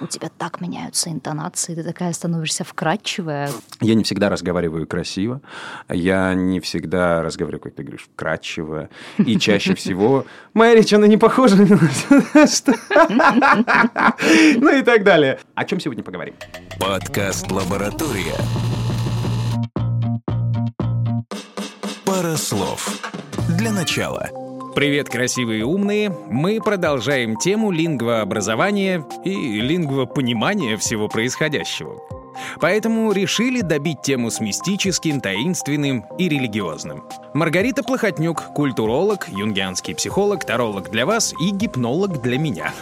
у тебя так меняются интонации, ты такая становишься вкрадчивая. Я не всегда разговариваю красиво, я не всегда разговариваю, как ты говоришь, вкрадчиво. И чаще всего моя речь, она не похожа на что. Ну и так далее. О чем сегодня поговорим? Подкаст «Лаборатория». ПараСлов. Для начала. Привет, красивые и умные! Мы продолжаем тему лингвообразования и лингвопонимания всего происходящего. Поэтому решили добить тему с мистическим, таинственным и религиозным. Маргарита Плохотнюк — культуролог, юнгианский психолог, таролог для вас и гипнолог для меня.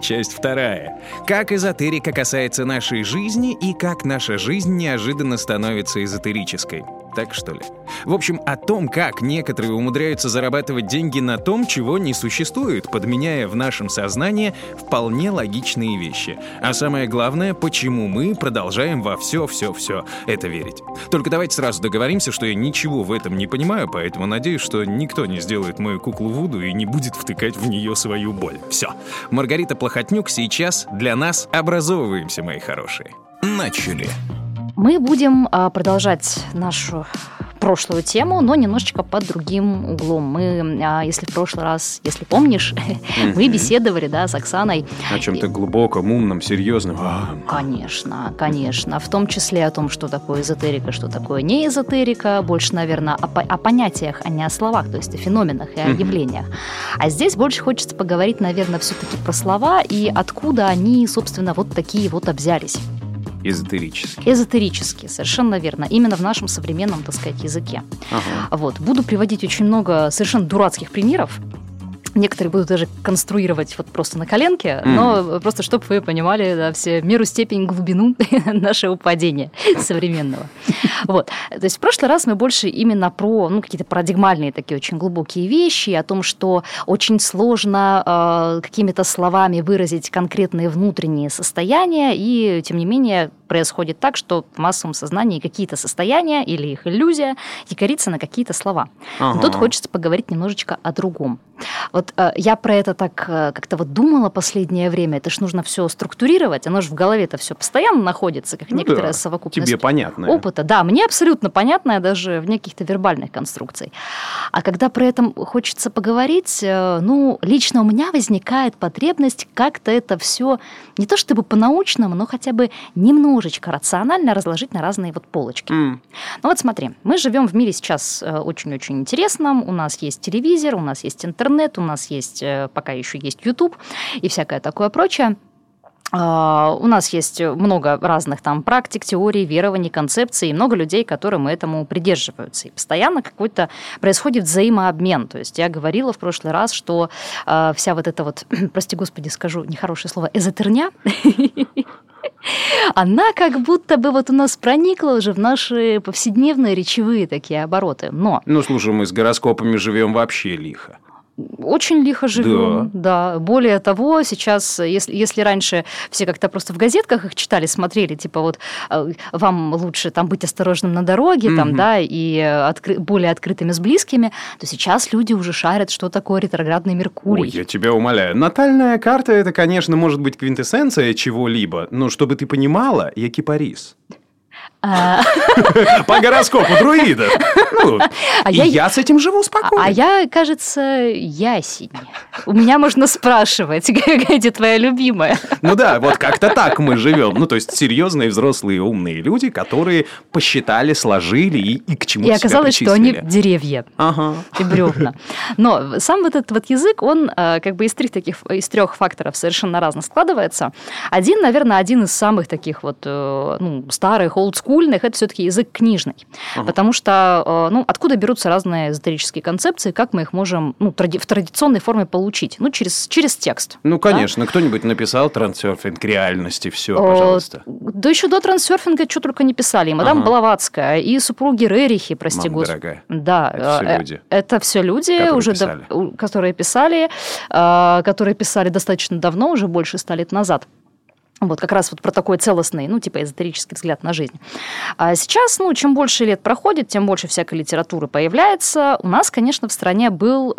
Часть вторая. Как эзотерика касается нашей жизни и как наша жизнь неожиданно становится эзотерической. Так что ли? В общем, о том, как некоторые умудряются зарабатывать деньги на том, чего не существует, подменяя в нашем сознании вполне логичные вещи. А самое главное, почему мы продолжаем во все это верить. Только давайте сразу договоримся, что я ничего в этом не понимаю, поэтому надеюсь, что никто не сделает мою куклу Вуду и не будет втыкать в нее свою боль. Все. Маргарита Плохотнюк сейчас для нас образовываемся, мои хорошие. Начали. Мы будем продолжать нашу прошлую тему, но немножечко под другим углом. Мы, если в прошлый раз, если помнишь, мы беседовали, да, с Оксаной. О чем-то глубоком, умном, серьезном. Конечно. В том числе о том, что такое эзотерика, что такое не эзотерика. Больше, наверное, о понятиях, а не о словах, то есть о феноменах и о явлениях. А здесь больше хочется поговорить, наверное, все-таки про слова и откуда они, собственно, вот такие вот обзялись. Эзотерические. Эзотерические, совершенно верно. Именно в нашем современном, так сказать, языке. Ага. Вот. Буду приводить очень много совершенно дурацких примеров. Некоторые будут даже конструировать вот просто на коленке, но просто, чтобы вы понимали, да, все меру, степень, глубину нашего падения современного. Вот. То есть в прошлый раз мы больше именно про какие-то парадигмальные такие очень глубокие вещи, о том, что очень сложно какими-то словами выразить конкретные внутренние состояния, и тем не менее происходит так, что в массовом сознании какие-то состояния или их иллюзия якорится на какие-то слова. Ага. Тут хочется поговорить немножечко о другом. Вот я про это так как-то вот думала последнее время. Это ж нужно все структурировать, оно же в голове-то все постоянно находится, как некоторая совокупность тебе понятное. Опыта. Да, мне абсолютно понятное даже в каких-то вербальных конструкциях. А когда про это хочется поговорить, лично у меня возникает потребность как-то это все не то чтобы по-научному, но хотя бы немножечко рационально разложить на разные вот полочки. Ну вот смотри, мы живем в мире сейчас очень-очень интересном. У нас есть телевизор, у нас есть интернет, у нас есть, пока еще есть YouTube и всякое такое прочее. У нас есть много разных там практик, теорий, верований, концепций, и много людей, которым этому придерживаются. И постоянно какой-то происходит взаимообмен. То есть я говорила в прошлый раз, что вся вот эта вот, прости господи, скажу нехорошее слово, эзотерня, она как будто бы вот у нас проникла уже в наши повседневные речевые такие обороты. Но... слушай, мы с гороскопами живем вообще лихо. Очень лихо живем, да. Более того, сейчас, если раньше все как-то просто в газетках их читали, смотрели, типа вот вам лучше там быть осторожным на дороге, там, да, и более открытыми с близкими, то сейчас люди уже шарят, что такое ретроградный Меркурий. Ой, я тебя умоляю. Натальная карта – это, конечно, может быть квинтэссенция чего-либо, но чтобы ты понимала, я кипарис. По гороскопу друида. Я с этим живу спокойно. А я, кажется, ясень. У меня можно спрашивать, где твоя любимая. Ну да, вот как-то так мы живем. Ну, то есть, серьезные, взрослые, умные люди, которые посчитали, сложили и к чему-то себя причислили. И оказалось, что они деревья и бревна. Но сам вот этот вот язык, он как бы из трех факторов совершенно разно складывается. Один из самых таких вот старых, олдскульных, это все-таки язык книжный. Ага. Потому что, откуда берутся разные эзотерические концепции, как мы их можем в традиционной форме получить? Через текст. Конечно, да? Кто-нибудь написал трансерфинг реальности, все, пожалуйста. Да еще до трансерфинга что только не писали. И мадам Блаватская, и супруги Рерихи, прости господи. Да, это все люди, которые писали достаточно давно, уже больше 100 лет назад. Вот как раз вот про такой целостный, эзотерический взгляд на жизнь. А сейчас, чем больше лет проходит, тем больше всякой литературы появляется. У нас, конечно, в стране был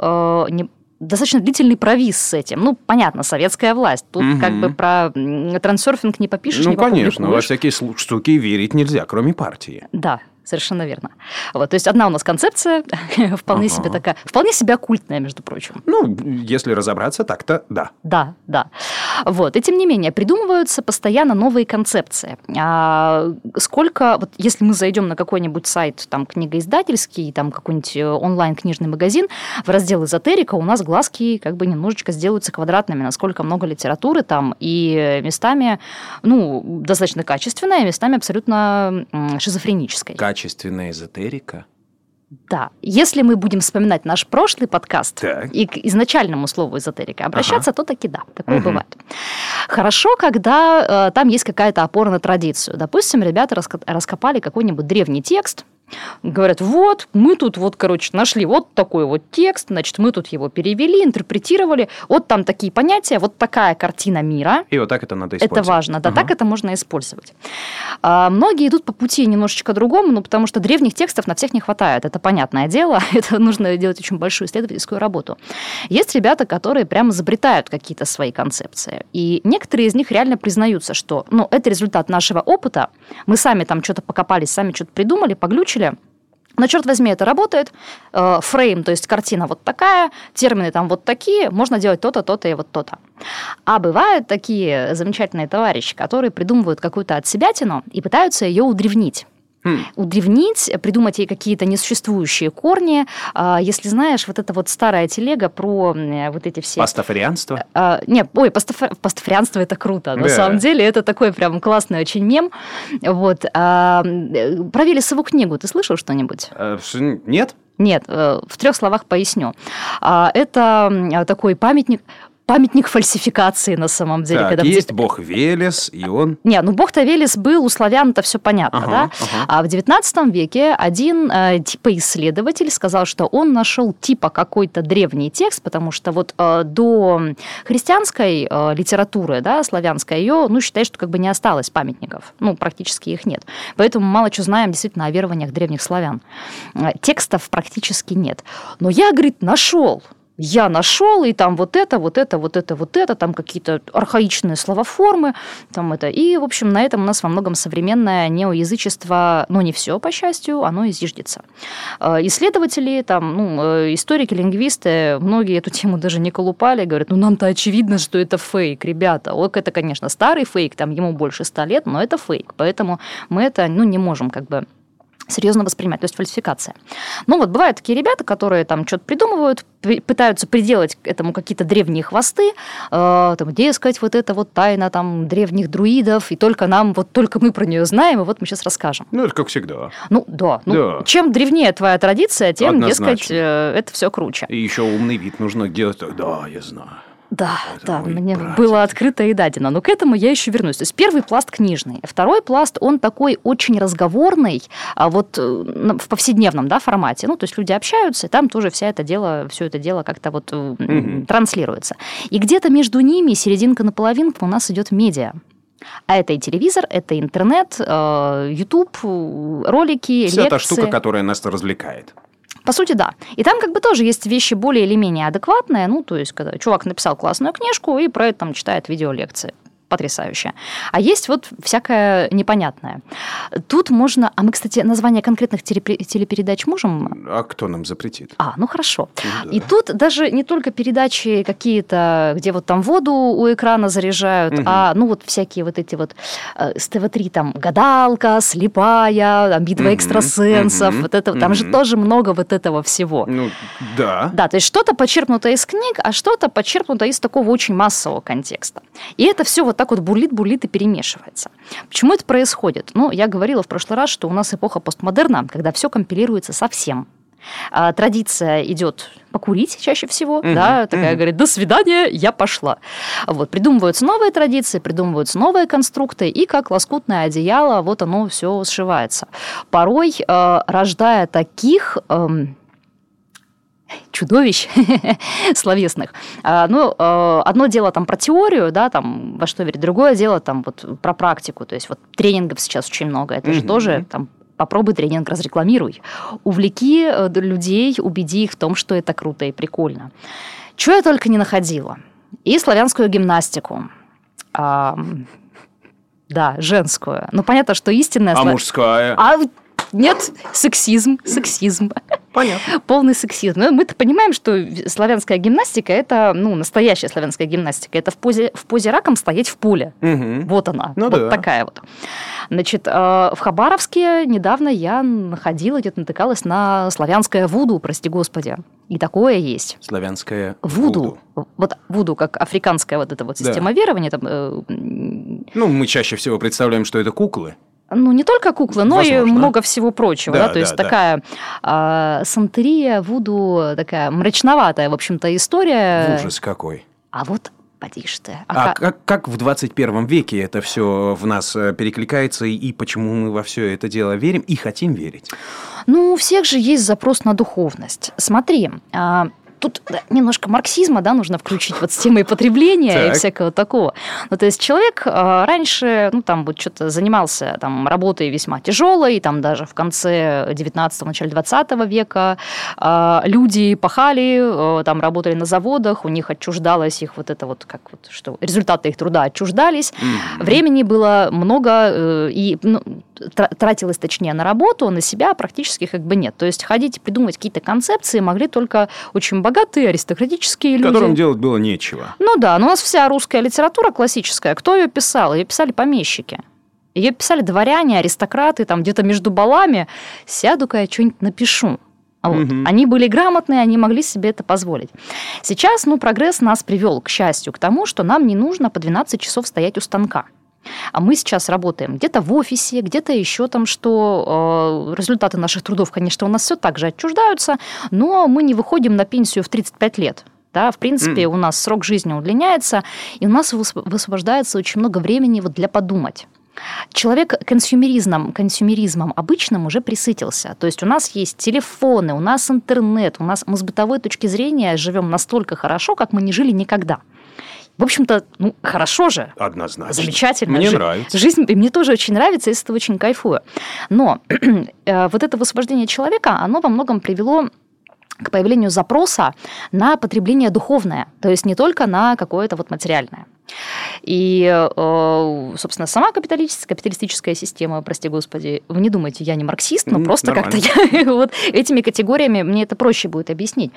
достаточно длительный провис с этим. Ну, понятно, советская власть. Тут как бы про трансерфинг не попишешь, ну, не попубликуешь. Ну, конечно, во всякие штуки верить нельзя, кроме партии. Да, совершенно верно. Вот, то есть одна у нас концепция вполне себе такая, вполне себе оккультная, между прочим. Ну, если разобраться так-то, да. Да, да. Вот. И тем не менее, придумываются постоянно новые концепции. А сколько, вот если мы зайдем на какой-нибудь сайт, там, книгоиздательский, там, какой-нибудь онлайн-книжный магазин, в раздел эзотерика у нас глазки как бы немножечко сделаются квадратными, насколько много литературы там, и местами, ну, достаточно качественной, а местами абсолютно шизофренической. Качественная эзотерика? Да. Если мы будем вспоминать наш прошлый подкаст так. и к изначальному слову эзотерика обращаться, то таки да, такое бывает. Хорошо, когда там есть какая-то опора на традицию. Допустим, ребята раскопали какой-нибудь древний текст, говорят, вот, мы тут вот, короче, нашли вот такой вот текст, значит, мы тут его перевели, интерпретировали, вот там такие понятия, вот такая картина мира. И вот так это надо использовать. Это важно, да, так это можно использовать. Многие идут по пути немножечко другому, ну, потому что древних текстов на всех не хватает, это понятное дело, это нужно делать очень большую исследовательскую работу. Есть ребята, которые прямо изобретают какие-то свои концепции, и некоторые из них реально признаются, что, ну, это результат нашего опыта, мы сами там что-то покопались, сами что-то придумали, поглючили, но, черт возьми, это работает. Фрейм, то есть картина вот такая, термины там вот такие, можно делать то-то, то-то и вот то-то. А бывают такие замечательные товарищи, которые придумывают какую-то отсебятину и пытаются ее удревнить. Удревнить, придумать ей какие-то несуществующие корни. Если знаешь, вот эта вот старая телега про вот эти все... Пастафарианство? Нет, ой, пастафарианство – это круто. Да. На самом деле, это такой прям классный очень мем. Вот. Про Велесову книгу ты слышал что-нибудь? Нет. Нет, в 3 словах поясню. Это такой памятник... Памятник фальсификации на самом деле. Так, когда есть бог Велес, и он... Не, ну бог-то Велес был, у славян-то все понятно, да? А в 19 веке один типа исследователь сказал, что он нашел типа какой-то древний текст, потому что вот до христианской литературы, да, славянской, ее, ну, считай, что как бы не осталось памятников. Ну, практически их нет. Поэтому мало что знаем действительно о верованиях древних славян. Текстов практически нет. Но я, говорит, нашел... Я нашел, и там вот это, вот это, вот это, вот это, там какие-то архаичные словоформы, там это. И, в общем, на этом у нас во многом современное неоязычество, но не все, по счастью, оно изиждется. Исследователи, там, ну, историки, лингвисты, многие эту тему даже не колупали, говорят, ну, нам-то очевидно, что это фейк, ребята. Ок, это, конечно, старый фейк, там, ему больше 100 лет, но это фейк, поэтому мы это, ну, не можем, как бы, серьезно воспринимать, то есть фальсификация. Ну вот бывают такие ребята, которые там что-то придумывают, пытаются приделать к этому какие-то древние хвосты, там, дескать, вот это вот тайна там древних друидов, и только нам, вот только мы про нее знаем, и вот мы сейчас расскажем. Ну, это как всегда. Ну, да. Ну, да. Чем древнее твоя традиция, тем, однозначно, дескать, это все круче. И еще умный вид нужно делать. Да, я знаю. Да, это да, мне братец. Было открыто и дадено. Но к этому я еще вернусь. То есть первый пласт книжный. Второй пласт, он такой очень разговорный, вот в повседневном, да, формате. Ну, то есть люди общаются, и там тоже все это дело как-то вот транслируется. И где-то между ними, серединка на половинку, у нас идет медиа. А это и телевизор, это интернет, YouTube, ролики, вся лекции. Вся та штука, которая нас развлекает. По сути, да. И там как бы тоже есть вещи более или менее адекватные. Ну, то есть, когда чувак написал классную книжку и про это там читает видеолекции. Потрясающе. А есть вот всякое непонятное. Тут можно... А мы, кстати, название конкретных телепередач можем? А кто нам запретит? А, ну хорошо. Да. И тут даже не только передачи какие-то, где вот там воду у экрана заряжают, а ну вот всякие вот эти вот с ТВ-3 там «Гадалка», «Слепая», там, «Битва экстрасенсов». Вот это, там же тоже много вот этого всего. Ну, да. Да, то есть что-то почерпнуто из книг, а что-то почерпнуто из такого очень массового контекста. И это все вот так вот бурлит-бурлит и перемешивается. Почему это происходит? Ну, я говорила в прошлый раз, что у нас эпоха постмодерна, когда все компилируется совсем. Традиция идет покурить чаще всего, да, такая говорит, до свидания, я пошла. Вот, придумываются новые традиции, придумываются новые конструкты, и как лоскутное одеяло, вот оно все сшивается. Порой, рождая таких... чудовищ словесных. Ну, одно дело там про теорию, да, там во что верить, другое дело там вот про практику. То есть вот тренингов сейчас очень много, это же тоже там попробуй тренинг разрекламируй. Увлеки людей, убеди их в том, что это круто и прикольно. Чего я только не находила. И славянскую гимнастику. Да, женскую. Но понятно, что истинная... А мужская? Нет, сексизм. Понятно. Полный сексизм. Но мы-то понимаем, что славянская гимнастика – это настоящая славянская гимнастика. Это в позе раком стоять в поле. Угу. Вот она, такая вот. Значит, в Хабаровске недавно я находила, где-то натыкалась на славянское вуду, прости господи. И такое есть. Славянское вуду. Вот вуду, как африканская вот эта вот система верования. Там, мы чаще всего представляем, что это куклы. Не только куклы, но возможно, и много всего прочего. То есть такая сантерия, вуду, такая мрачноватая, в общем-то, история. Ужас какой. А вот поди ж ты. Как в 21 веке это все в нас перекликается, и почему мы во все это дело верим и хотим верить? У всех же есть запрос на духовность. Смотри, тут немножко марксизма, нужно включить вот с темой потребления и всякого такого. То есть человек раньше, что-то занимался работой весьма тяжелой, даже в конце 19-го, начале 20 века люди пахали, работали на заводах, у них отчуждалось их результаты их труда отчуждались, времени было много и тратилось, точнее, на работу, а на себя практически нет. То есть ходить и придумывать какие-то концепции могли только очень богатые, аристократические люди. Которым делать было нечего. Но у нас вся русская литература классическая. Кто ее писал? Ее писали помещики. Ее писали дворяне, аристократы, где-то между балами. Сяду-ка я что-нибудь напишу. Угу. Они были грамотные, они могли себе это позволить. Сейчас, прогресс нас привел, к счастью, к тому, что нам не нужно по 12 часов стоять у станка. А мы сейчас работаем где-то в офисе, где-то еще что результаты наших трудов, конечно, у нас все так же отчуждаются, но мы не выходим на пенсию в 35 лет. Да? В принципе, у нас срок жизни удлиняется, и у нас высвобождается очень много времени для подумать. Человек консюмеризмом обычным уже присытился. То есть у нас есть телефоны, у нас интернет, мы с бытовой точки зрения живем настолько хорошо, как мы не жили никогда. В общем-то, хорошо же. Однозначно. Замечательно. Мне нравится. Жизнь мне тоже очень нравится, я с этого очень кайфую. Но вот это высвобождение человека, оно во многом привело к появлению запроса на потребление духовное, то есть не только на какое-то материальное. И, собственно, сама капиталистическая система, прости господи, вы не думайте, я не марксист, но просто нормально. Как-то я этими категориями мне это проще будет объяснить.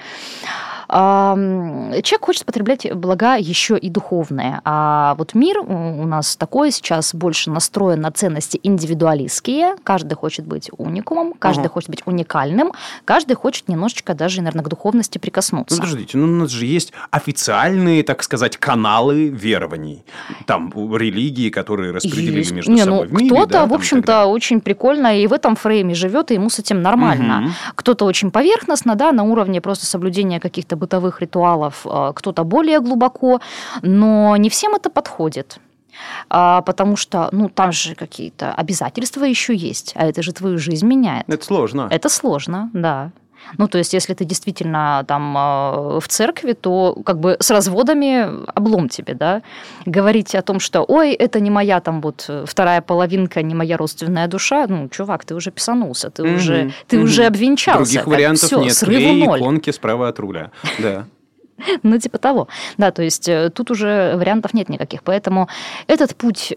Человек хочет потреблять блага еще и духовные, а мир у нас такой сейчас больше настроен на ценности индивидуалистские, каждый хочет быть уникумом, каждый хочет быть уникальным, каждый хочет немножечко даже, наверное, к духовности прикоснуться. Подождите, у нас же есть официальные, так сказать, каналы верований, религии, которые распределили есть. Между собой в мире. Кто-то, в общем-то, очень прикольно и в этом фрейме живет, и ему с этим нормально. Кто-то очень поверхностно, на уровне просто соблюдения каких-то бытовых ритуалов, кто-то более глубоко, но не всем это подходит. Потому что, там же какие-то обязательства еще есть, а это же твою жизнь меняет. Это сложно. Это сложно, да. То есть, если ты действительно в церкви, то с разводами облом тебе, да? Говорить о том, что, ой, это не моя вторая половинка, не моя родственная душа, чувак, ты уже писанулся, ты уже обвенчался. Других вариантов нет, две иконки справа от руля, да. Типа того. Да, то есть, тут уже вариантов нет никаких, поэтому этот путь...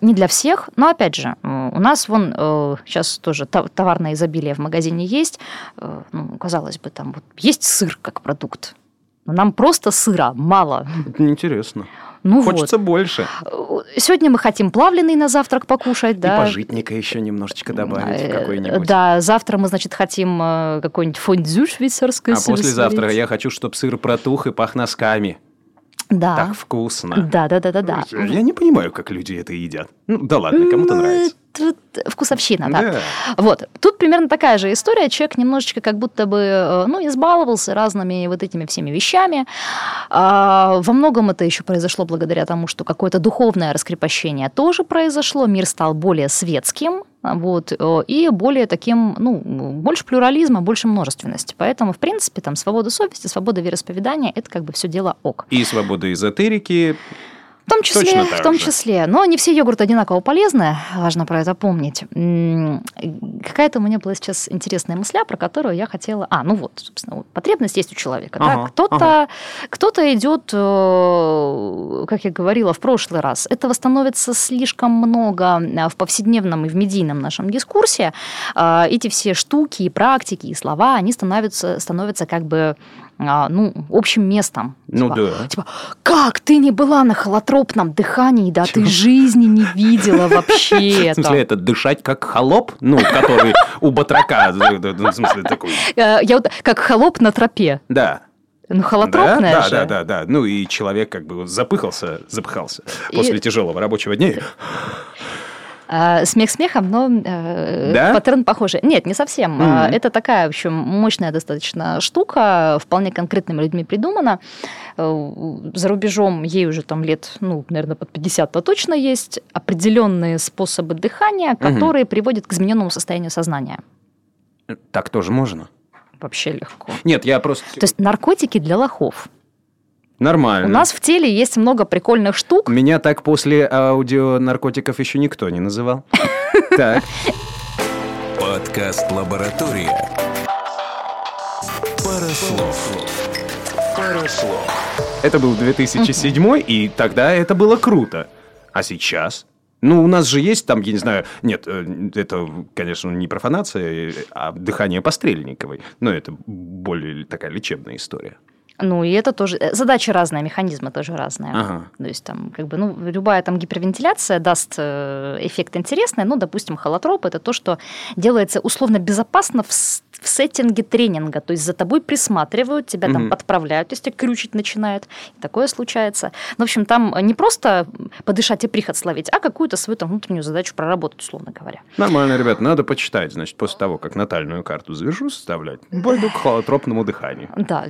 Не для всех, но, опять же, у нас сейчас тоже товарное изобилие в магазине есть. Казалось бы, есть сыр как продукт. Но нам просто сыра мало. Это неинтересно. Хочется больше. Сегодня мы хотим плавленый на завтрак покушать. И пожитника еще немножечко добавить какой-нибудь. Да, завтра мы, хотим какой-нибудь фондю швейцарское. А послезавтра я хочу, чтобы сыр протух и пах носками. Да. Так вкусно. Да. Я не понимаю, как люди это едят. Да ладно, кому-то нравится. Вкусовщина, да. Тут примерно такая же история. Человек немножечко как будто бы, избаловался разными этими всеми вещами. Во многом это еще произошло благодаря тому, что какое-то духовное раскрепощение тоже произошло. Мир стал более светским, и более таким, больше плюрализма, больше множественности. Поэтому, в принципе, свобода совести, свобода вероисповедания – это все дело ок. И свобода эзотерики... В том числе. Но не все йогурты одинаково полезны, важно про это помнить. Какая-то у меня была сейчас интересная мысля, про которую я хотела... собственно, потребность есть у человека. Ага, да? Кто-то идет, как я говорила в прошлый раз, этого становится слишком много в повседневном и в медийном нашем дискурсе. Эти все штуки и практики, и слова, они становятся как бы... общим местом. Как ты не была на холотропном дыхании, да ты жизни не видела вообще. В смысле, это дышать как холоп, который у батрака, в смысле, такой. Как холоп на тропе. Да. Холотропное же. Да. И человек как бы запыхался после тяжелого рабочего дня. Смех смехом, но паттерн похожий. Нет, не совсем. Mm-hmm. Это такая, в общем, мощная достаточно штука, вполне конкретными людьми придумана. За рубежом ей уже там лет, наверное, под 50-то точно есть определенные способы дыхания, которые приводят к измененному состоянию сознания. Так тоже можно? Вообще легко. Нет, я просто... То есть наркотики для лохов. Нормально. У нас в теле есть много прикольных штук. Меня так после аудио наркотиков еще никто не называл. Так. Подкаст «Лаборатория». ПараСлов. Это был 2007, и тогда это было круто. А сейчас... у нас же есть там, я не знаю... Нет, это, конечно, не профанация, а дыхание Пострельниковой. Но это более такая лечебная история. И это тоже... Задачи разные, механизмы тоже разные. Ага. То есть, там, как бы, любая там гипервентиляция даст эффект интересный. Допустим, холотроп – это то, что делается условно безопасно в сеттинге тренинга. То есть, за тобой присматривают, тебя там подправляют, если крючить начинают. Такое случается. В общем, там не просто подышать и приход словить, а какую-то свою там внутреннюю задачу проработать, условно говоря. Нормально, ребят, надо почитать. Значит, после того, как натальную карту завершу составлять, пойду к холотропному дыханию. Да,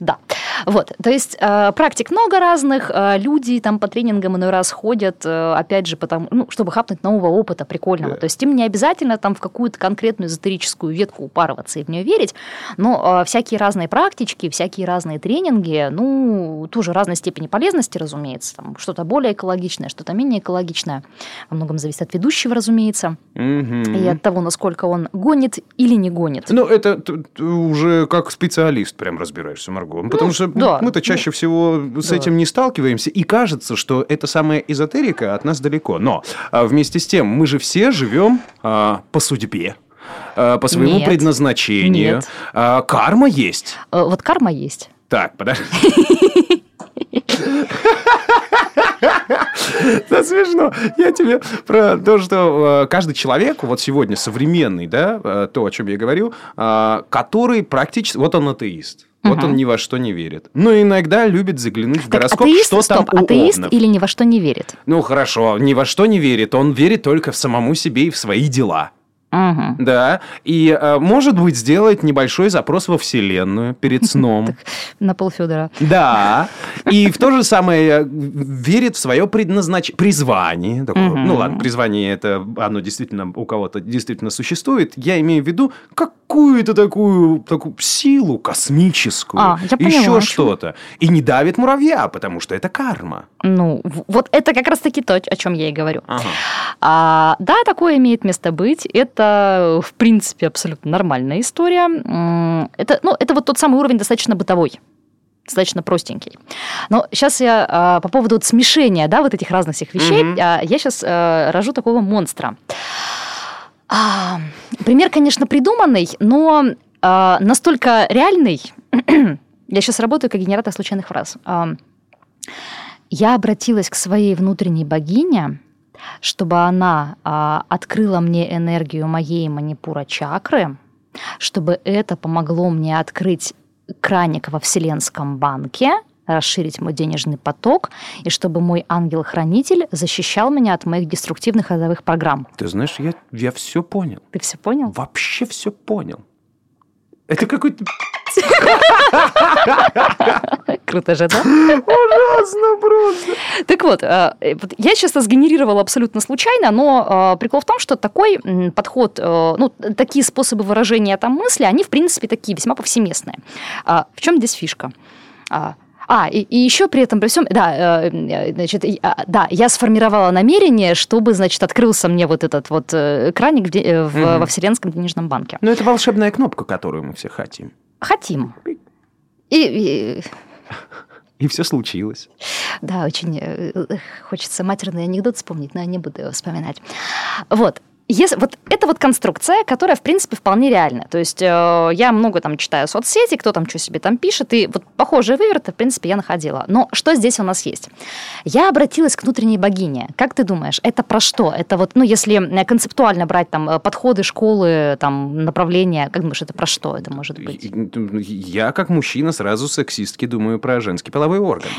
Да. То есть практик много разных, люди там по тренингам иной раз ходят, опять же, чтобы хапнуть нового опыта прикольного. Yeah. То есть им не обязательно там в какую-то конкретную эзотерическую ветку упарываться и в нее верить, но всякие разные практички, всякие разные тренинги, тоже разной степени полезности, разумеется, там что-то более экологичное, что-то менее экологичное, во многом зависит от ведущего, разумеется, и от того, насколько он гонит или не гонит. Это уже как специалист прям разбираешься, Маргарита. Потому что мы-то чаще всего с этим не сталкиваемся, и кажется, что эта самая эзотерика от нас далеко. Но вместе с тем мы же все живем по судьбе, по своему предназначению. Нет. Карма есть. Карма есть. Так, подожди. Это смешно. Я тебе про то, что каждый человек, сегодня современный, то, о чем я говорил, который практически... Он атеист. Он ни во что не верит. Но иногда любит заглянуть в гороскоп, атеист, что там у атеист Овнов. Или ни во что не верит? Хорошо, ни во что не верит. Он верит только в самому себе и в свои дела. Угу. Да, и, может быть, сделает небольшой запрос во Вселенную перед сном. На полфедора. Да, и в то же самое верит в свое призвание. Призвание это, оно действительно у кого-то действительно существует. Я имею в виду какую-то такую силу космическую, еще что-то. И не давит муравья, потому что это карма. Это как раз-таки то, о чем я и говорю. Ага. Да, такое имеет место быть. Это в принципе абсолютно нормальная история. Это тот самый уровень достаточно бытовой, достаточно простенький. Но сейчас я по поводу смешения, этих разных всех вещей, я сейчас рожу такого монстра. Пример, конечно, придуманный, но настолько реальный. Я сейчас работаю как генератор случайных фраз. Я обратилась к своей внутренней богине, чтобы она открыла мне энергию моей манипура-чакры, чтобы это помогло мне открыть краник во Вселенском банке, расширить мой денежный поток, и чтобы мой ангел-хранитель защищал меня от моих деструктивных родовых программ. Ты знаешь, я все понял. Ты все понял? Вообще все понял. Это какой-то... Круто же, да? Ужасно просто. Так вот, я сейчас сгенерировала абсолютно случайно, но прикол в том, что такой подход, такие способы выражения мысли, они, в принципе, такие весьма повсеместные. В чем здесь фишка? И еще при этом, при всем, я сформировала намерение, чтобы, значит, открылся мне вот этот вот краник во Вселенском денежном банке. Но это волшебная кнопка, которую мы все хотим. Хотим. И все случилось. Да, очень хочется матерный анекдот вспомнить, но я не буду его вспоминать. Вот. Вот это вот конструкция, которая, в принципе, вполне реальна. То есть я много там читаю соцсети, кто там что себе там пишет, и вот похожие выверты, в принципе, я находила. Но что здесь у нас есть? Я обратилась к внутренней богине. Как ты думаешь, это про что? Это вот, если концептуально брать там подходы, школы, там направления, как думаешь, это про что это может быть? Я, как мужчина, сразу сексистски думаю про женский половой орган.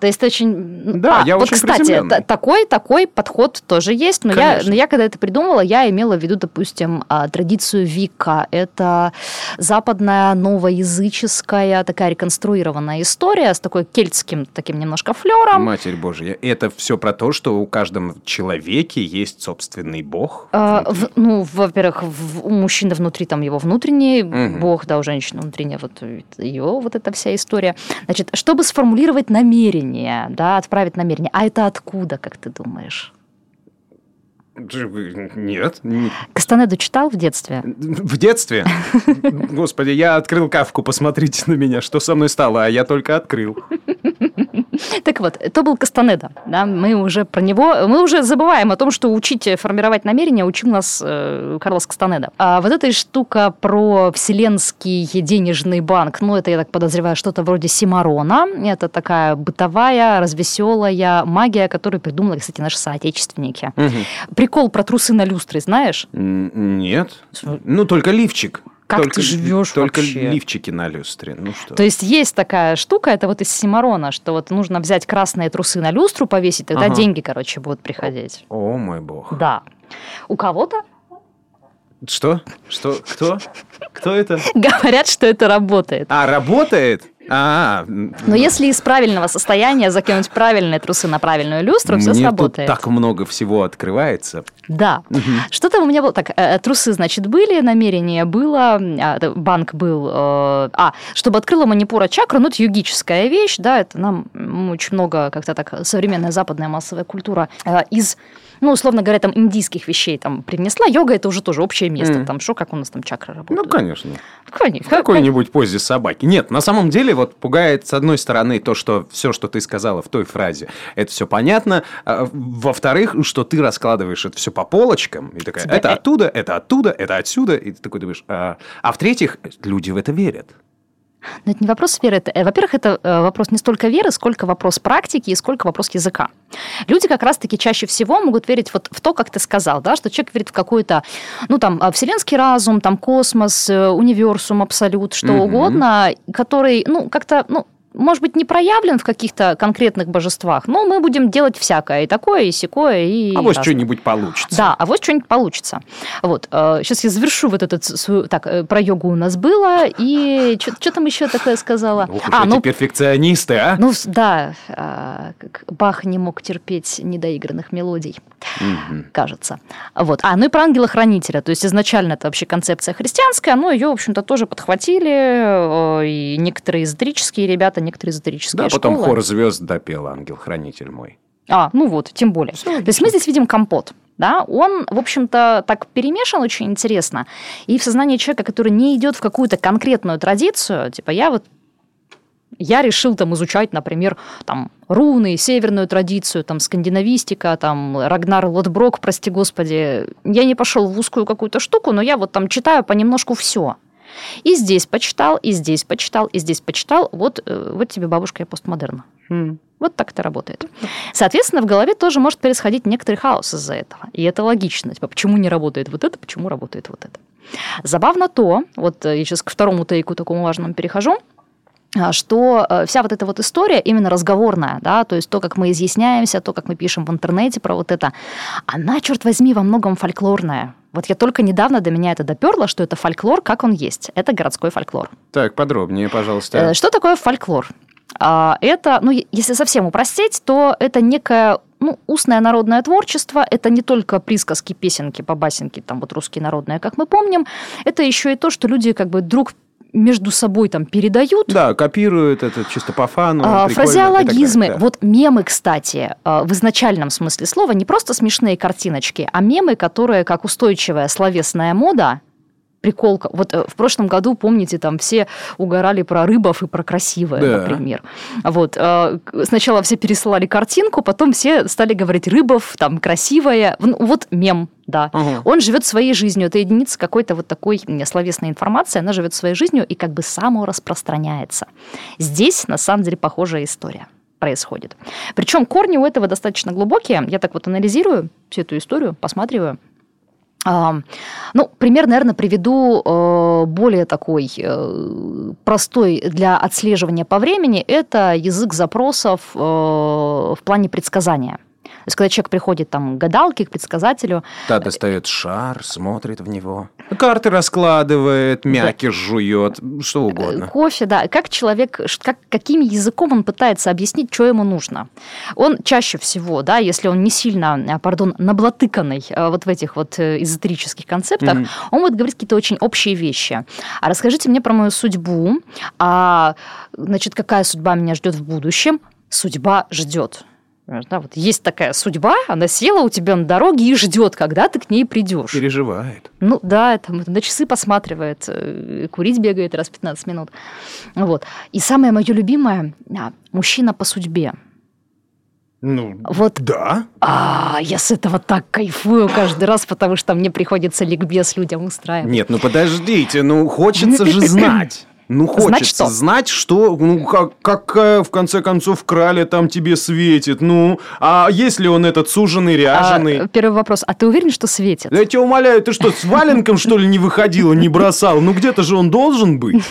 То есть ты очень... Да, я вот, очень приземленный. Кстати, такой подход тоже есть, но я, когда это придумала, я имела в виду, допустим, традицию Вика. Это западная, новоязыческая, такая реконструированная история с такой кельтским таким немножко флером. Матерь Божья, это все про то, что у каждого человека есть собственный бог? Во-первых, у мужчины внутри там его внутренний бог, да, у женщины внутренняя вот его вот эта вся история. Значит, чтобы сформулировать намерение, да, отправить намерение. А это откуда, как ты думаешь? Нет. Кастанеду читал в детстве? В детстве? Господи, я открыл Кафку, посмотрите на меня, что со мной стало, а я только открыл. Так вот, это был Кастанеда. Да? Мы уже про него... Мы уже забываем о том, что учить формировать намерения учил нас Карлос Кастанеда. А вот эта штука про вселенский денежный банк, это, я так подозреваю, что-то вроде Симорона. Это такая бытовая, развеселая магия, которую придумали, кстати, наши соотечественники. Угу. Прикол про трусы на люстре, знаешь? Нет. Только лифчик. Как ты живешь вообще? Только лифчики на люстре. Что? То есть такая штука, это вот из Симорона, что вот нужно взять красные трусы на люстру, повесить, тогда деньги, будут приходить. О, мой бог. Да. У кого-то... Что? Кто? Кто это? Говорят, что это работает. Работает? Но если из правильного состояния закинуть правильные трусы на правильную люстру, все сработает. Тут так много всего открывается. Да. Что-то у меня было... Так, трусы, значит, были, намерение было, банк был... Чтобы открыла манипура чакру, это йогическая вещь, да, это нам очень много как-то так современная западная массовая культура из... условно говоря, там индийских вещей там привнесла. Йога – это уже тоже общее место. Там что, как у нас там чакры работают? Конечно. В какой-нибудь позе собаки. Нет, на самом деле пугает, с одной стороны, то, что все, что ты сказала в той фразе, это все понятно. А, во-вторых, что ты раскладываешь это все по полочкам. И такая, это оттуда, это оттуда, это отсюда. И ты такой думаешь... А в-третьих, люди в это верят. Но это не вопрос веры. Во-первых, это вопрос не столько веры, сколько вопрос практики и сколько вопрос языка. Люди как раз-таки чаще всего могут верить вот в то, как ты сказал, да, что человек верит в какой-то, вселенский разум, там, космос, универсум, абсолют, что угодно, который, может быть, не проявлен в каких-то конкретных божествах, но мы будем делать всякое, и такое, и сякое, и... Авось что-нибудь получится. Да, авось что-нибудь получится. Вот, сейчас я завершу вот этот свой... Так, про йогу у нас было, и что там еще такое сказала? Ох, перфекционисты, а? Бах не мог терпеть недоигранных мелодий, кажется. Вот, и про ангела-хранителя, то есть изначально это вообще концепция христианская, но ее, в общем-то, тоже подхватили, и некоторые эзотерические ребята, некоторые эзотерические школы. Да, потом хор звезд допел «Ангел-хранитель мой». Тем более. Все, то есть мы здесь видим компот. Да? Он, в общем-то, так перемешан очень интересно. И в сознании человека, который не идет в какую-то конкретную традицию, я решил изучать, например, руны, северную традицию, скандинавистика, Рагнар Лодброк, прости господи. Я не пошел в узкую какую-то штуку, но я читаю понемножку все. И здесь почитал, и здесь почитал, и здесь почитал. Вот тебе бабушка и постмодерна. Вот так это работает. Соответственно, в голове тоже может происходить некоторый хаос из-за этого. И это логично. Почему не работает вот это, почему работает вот это. Забавно то, я сейчас ко второму тейку такому важному перехожу, что вся вот эта вот история именно разговорная, да, то есть то, как мы изъясняемся, то, как мы пишем в интернете про вот это, она, черт возьми, во многом фольклорная. Я только недавно до меня это допёрло, что это фольклор, как он есть. Это городской фольклор. Так, подробнее, пожалуйста. Что такое фольклор? Это, если совсем упростить, то это некое... устное народное творчество, это не только присказки, песенки, побасенки, русские народные, как мы помним, это еще и то, что люди друг между собой там передают. Да, копируют это чисто по фану. Фразеологизмы. Да. Вот мемы, кстати, в изначальном смысле слова не просто смешные картиночки, а мемы, которые как устойчивая словесная мода, приколка. Вот в прошлом году, помните, там все угорали про рыбов и про красивое, да, например. Вот. Сначала все пересылали картинку, потом все стали говорить рыбов, там, красивое. Вот мем, да. Ага. Он живет своей жизнью. Это единица какой-то вот такой словесной информации. Она живет своей жизнью и как бы самораспространяется. Здесь, на самом деле, похожая история происходит. Причем корни у этого достаточно глубокие. Я так вот анализирую всю эту историю, посматриваю. Ну, пример, наверное, приведу более такой простой для отслеживания по времени. Это язык запросов в плане предсказания. То есть, когда человек приходит там, к гадалке, к предсказателю... Да, достает шар, смотрит в него, карты раскладывает, мякиш жует, что угодно. Кофе, да. Как человек, каким языком он пытается объяснить, что ему нужно. Он чаще всего, да, если он не сильно, наблатыканный вот в этих вот эзотерических концептах, он будет говорить какие-то очень общие вещи. А расскажите мне про мою судьбу, значит, какая судьба меня ждет в будущем? Судьба ждет. Да, вот есть такая судьба, она села у тебя на дороге и ждет, когда ты к ней придешь. Переживает. Ну да, там, на часы посматривает, курить бегает раз в 15 минут. Вот. И самое мое любимое – мужчина по судьбе. Ну, вот, да. Я с этого так кайфую каждый раз, потому что мне приходится ликбез людям устраивать. Нет, ну подождите, ну хочется же знать. Ну, хочется знать, что, какая, в конце концов, краля там тебе светит. Ну, а если он этот суженый, ряженый? Первый вопрос. А ты уверен, что светит? Я тебя умоляю, ты что, с валенком, что ли, не выходил, не бросал? Ну, где-то же он должен быть.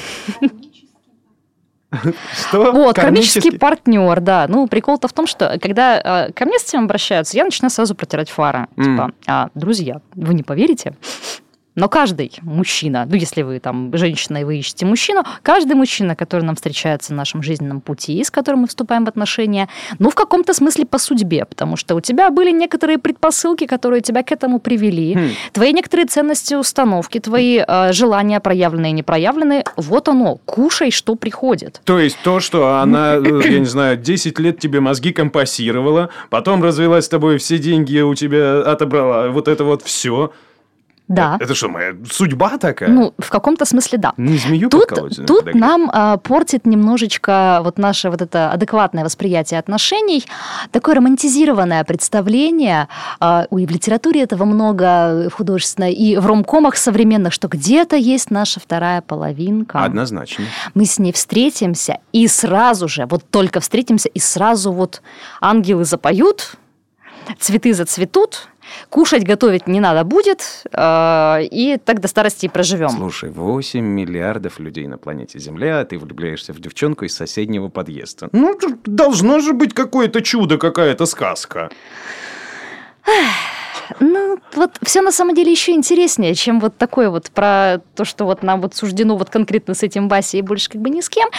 Что? Вот, кармический партнер, да. Ну, прикол-то в том, что когда ко мне с этим обращаются, я начинаю сразу протирать фары. Типа, друзья, вы не поверите... Но каждый мужчина, ну, если вы там женщина и вы ищете мужчину, каждый мужчина, который нам встречается в нашем жизненном пути, с которым мы вступаем в отношения, ну, в каком-то смысле по судьбе, потому что у тебя были некоторые предпосылки, которые тебя к этому привели, твои некоторые ценности, установки, твои желания проявленные и непроявленные, вот оно, кушай, что приходит. То есть то, что она, я не знаю, 10 лет тебе мозги компенсировала, потом развелась с тобой, все деньги у тебя отобрала, вот это вот все. Да. Это что, моя судьба такая? Ну, в каком-то смысле, да. Не змею подколоть. Тут нам портит немножечко вот наше вот это адекватное восприятие отношений. Такое романтизированное представление. В литературе этого много, в художественной, и в ромкомах современных, что где-то есть наша вторая половинка. Однозначно. Мы с ней встретимся, и сразу же, вот только встретимся, и сразу вот ангелы запоют, цветы зацветут, кушать, готовить не надо будет, и так до старости и проживем. Слушай, 8 миллиардов людей на планете Земля, а ты влюбляешься в девчонку из соседнего подъезда. Ну, должно же быть какое-то чудо, какая-то сказка. Ну, вот все на самом деле еще интереснее, чем вот такое вот про то, что вот нам вот суждено вот конкретно с этим Васей и больше как бы ни с кем.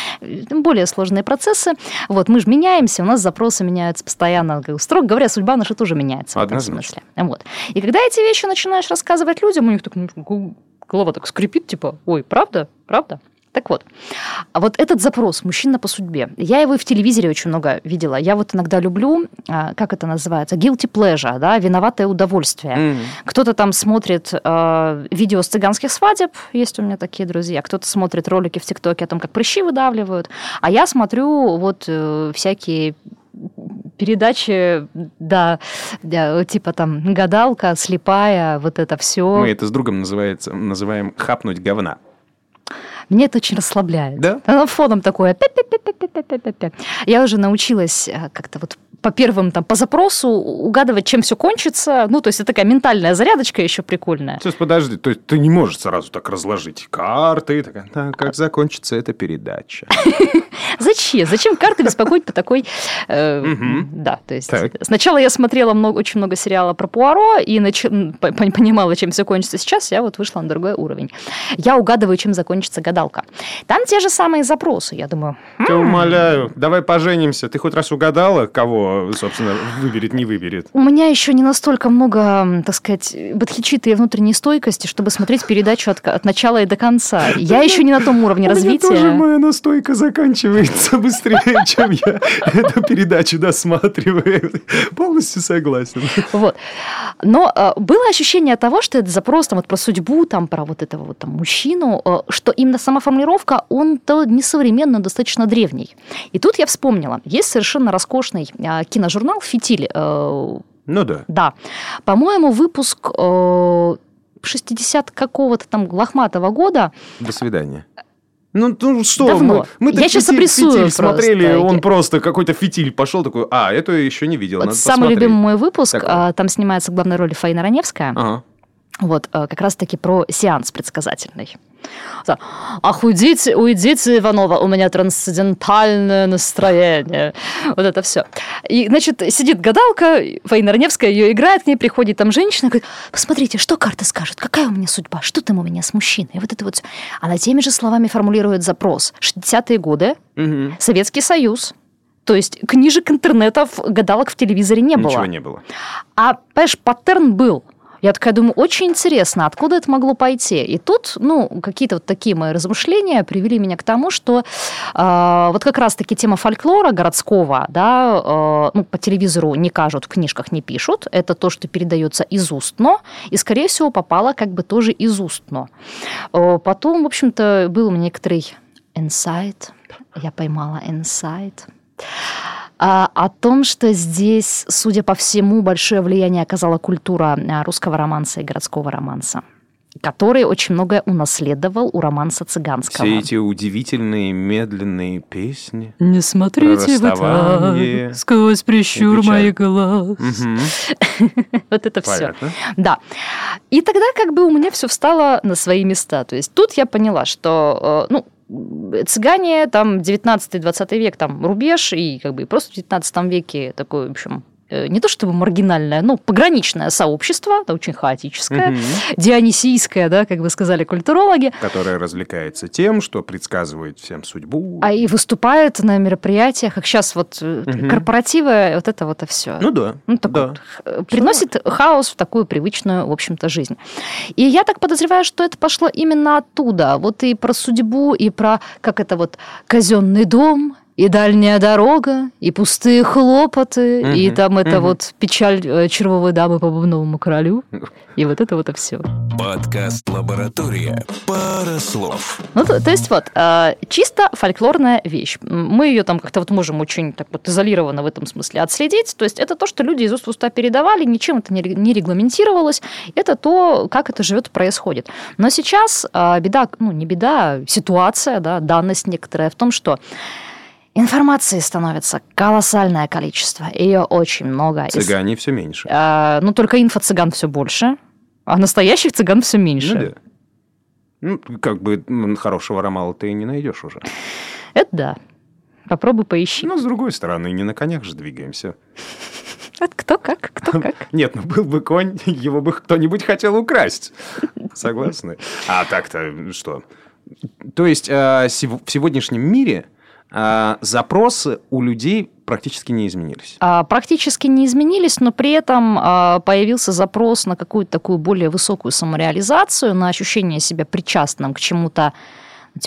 Более сложные процессы. Вот, мы же меняемся, у нас запросы меняются постоянно. Строго говоря, судьба наша тоже меняется. Однозначно. В этом смысле. Вот. И когда эти вещи начинаешь рассказывать людям, у них так, голова так скрипит, типа, ой, правда? Правда? Так вот, а вот этот запрос «Мужчина по судьбе», я его и в телевизоре очень много видела. Я вот иногда люблю, как это называется, guilty pleasure, да, виноватое удовольствие. Кто-то там смотрит видео с цыганских свадеб, есть у меня такие друзья, кто-то смотрит ролики в ТикТоке о том, как прыщи выдавливают, а я смотрю вот всякие... передачи, да, типа там «Гадалка», «Слепая», вот это все. Мы это с другом называем «хапнуть говна». Меня это очень расслабляет. Да? Оно фоном такое. Я уже научилась как-то вот по первым, там, по запросу угадывать, чем все кончится. Ну, то есть, это такая ментальная зарядочка еще прикольная. Сейчас, подожди, то есть, ты не можешь сразу так разложить карты, так, как закончится эта передача. Зачем? Зачем карты беспокоить по такой... Да, то есть, сначала я смотрела очень много сериала про Пуаро и понимала, чем все кончится. Сейчас я вот вышла на другой уровень. Я угадываю, чем закончится гадалка. Там те же самые запросы, я думаю. Я умоляю, давай поженимся. Ты хоть раз угадала, кого кто, собственно, выберет, не выберет. У меня еще не настолько много, так сказать, бодхичиты и внутренней стойкости, чтобы смотреть передачу от начала и до конца. Я еще не на том уровне развития. У меня тоже моя настойка заканчивается быстрее, чем я эту передачу досматриваю. Полностью согласен. Вот. Но было ощущение того, что это запрос там, вот, про судьбу, там, про вот этого вот, там, мужчину, что именно сама формулировка, он-то несовременно, достаточно древний. И тут я вспомнила, есть совершенно роскошный киножурнал «Фитиль». Ну да. Да. По-моему, выпуск 60 какого-то там лохматого года. До свидания. Ну что, давно. Мы так «Фитиль» смотрели, он просто какой-то «Фитиль» пошел, такой, это еще не видел, вот надо самый посмотреть. Любимый мой выпуск, там снимается в главной роли Фаина Раневская, ага. Вот, как раз-таки про сеанс предсказательный. «Охудите, уйдите, Иванова, у меня трансцендентальное настроение». Вот это все. И, значит, сидит гадалка, Фаина Раневская ее играет, к ней приходит там женщина, говорит, посмотрите, что карта скажет, какая у меня судьба, что там у меня с мужчиной. И вот это вот все. Она теми же словами формулирует запрос. 60-е годы, угу. Советский Союз. То есть книжек, интернетов, гадалок в телевизоре не было. Ничего не было. А, понимаешь, паттерн был. Я такая думаю, очень интересно, откуда это могло пойти. И тут, какие-то вот такие мои размышления привели меня к тому, что вот как раз-таки тема фольклора городского, да, по телевизору не кажут, в книжках не пишут. Это то, что передается из устно, и, скорее всего, попало как бы тоже из устно. Потом, в общем-то, был у меня некоторый инсайт. Я поймала инсайт. О том, что здесь, судя по всему, большое влияние оказала культура русского романса и городского романса, который очень многое унаследовал у романса цыганского. Все эти удивительные медленные песни. Не смотрите в это сквозь прищур моих глаз. Угу. Вот это все. Да. И тогда как бы у меня все встало на свои места. То есть тут я поняла, что... цыгане, там, 19-20 век, там, рубеж, и как бы просто в 19 веке такое, в общем, не то чтобы маргинальное, но пограничное сообщество, да, очень хаотическое, дионисийское, да, как бы сказали культурологи. Которое развлекается тем, что предсказывает всем судьбу. А и выступает на мероприятиях, как сейчас вот корпоративы, вот это вот и все. Ну да. Вот, приносит хаос в такую привычную, в общем-то, жизнь. И я так подозреваю, что это пошло именно оттуда. Вот и про судьбу, и про, как это вот, казенный дом, и дальняя дорога, и пустые хлопоты, и там это вот печаль червовой дамы по бубновому королю. И вот это вот и все. Подкаст «Лаборатория. ПараСлов». Чисто фольклорная вещь. Мы ее там как-то вот можем очень так вот изолированно в этом смысле отследить. То есть это то, что люди из уст в уста передавали, ничем это не регламентировалось. Это то, как это живет и происходит. Но сейчас беда, не беда, ситуация, да, данность некоторая в том, что информации становится колоссальное количество. Ее очень много. Цыгане все меньше. Только инфо-цыган все больше, а настоящих цыган все меньше. Ну, да. Хорошего ромала ты не найдешь уже. Это да. Попробуй поищи. Но, с другой стороны, не на конях же двигаемся. Это кто как, кто как. Нет, был бы конь, его бы кто-нибудь хотел украсть. Согласны? А так-то что? То есть, в сегодняшнем мире... запросы у людей практически не изменились. Практически не изменились, но при этом появился запрос на какую-то такую более высокую самореализацию, на ощущение себя причастным к чему-то.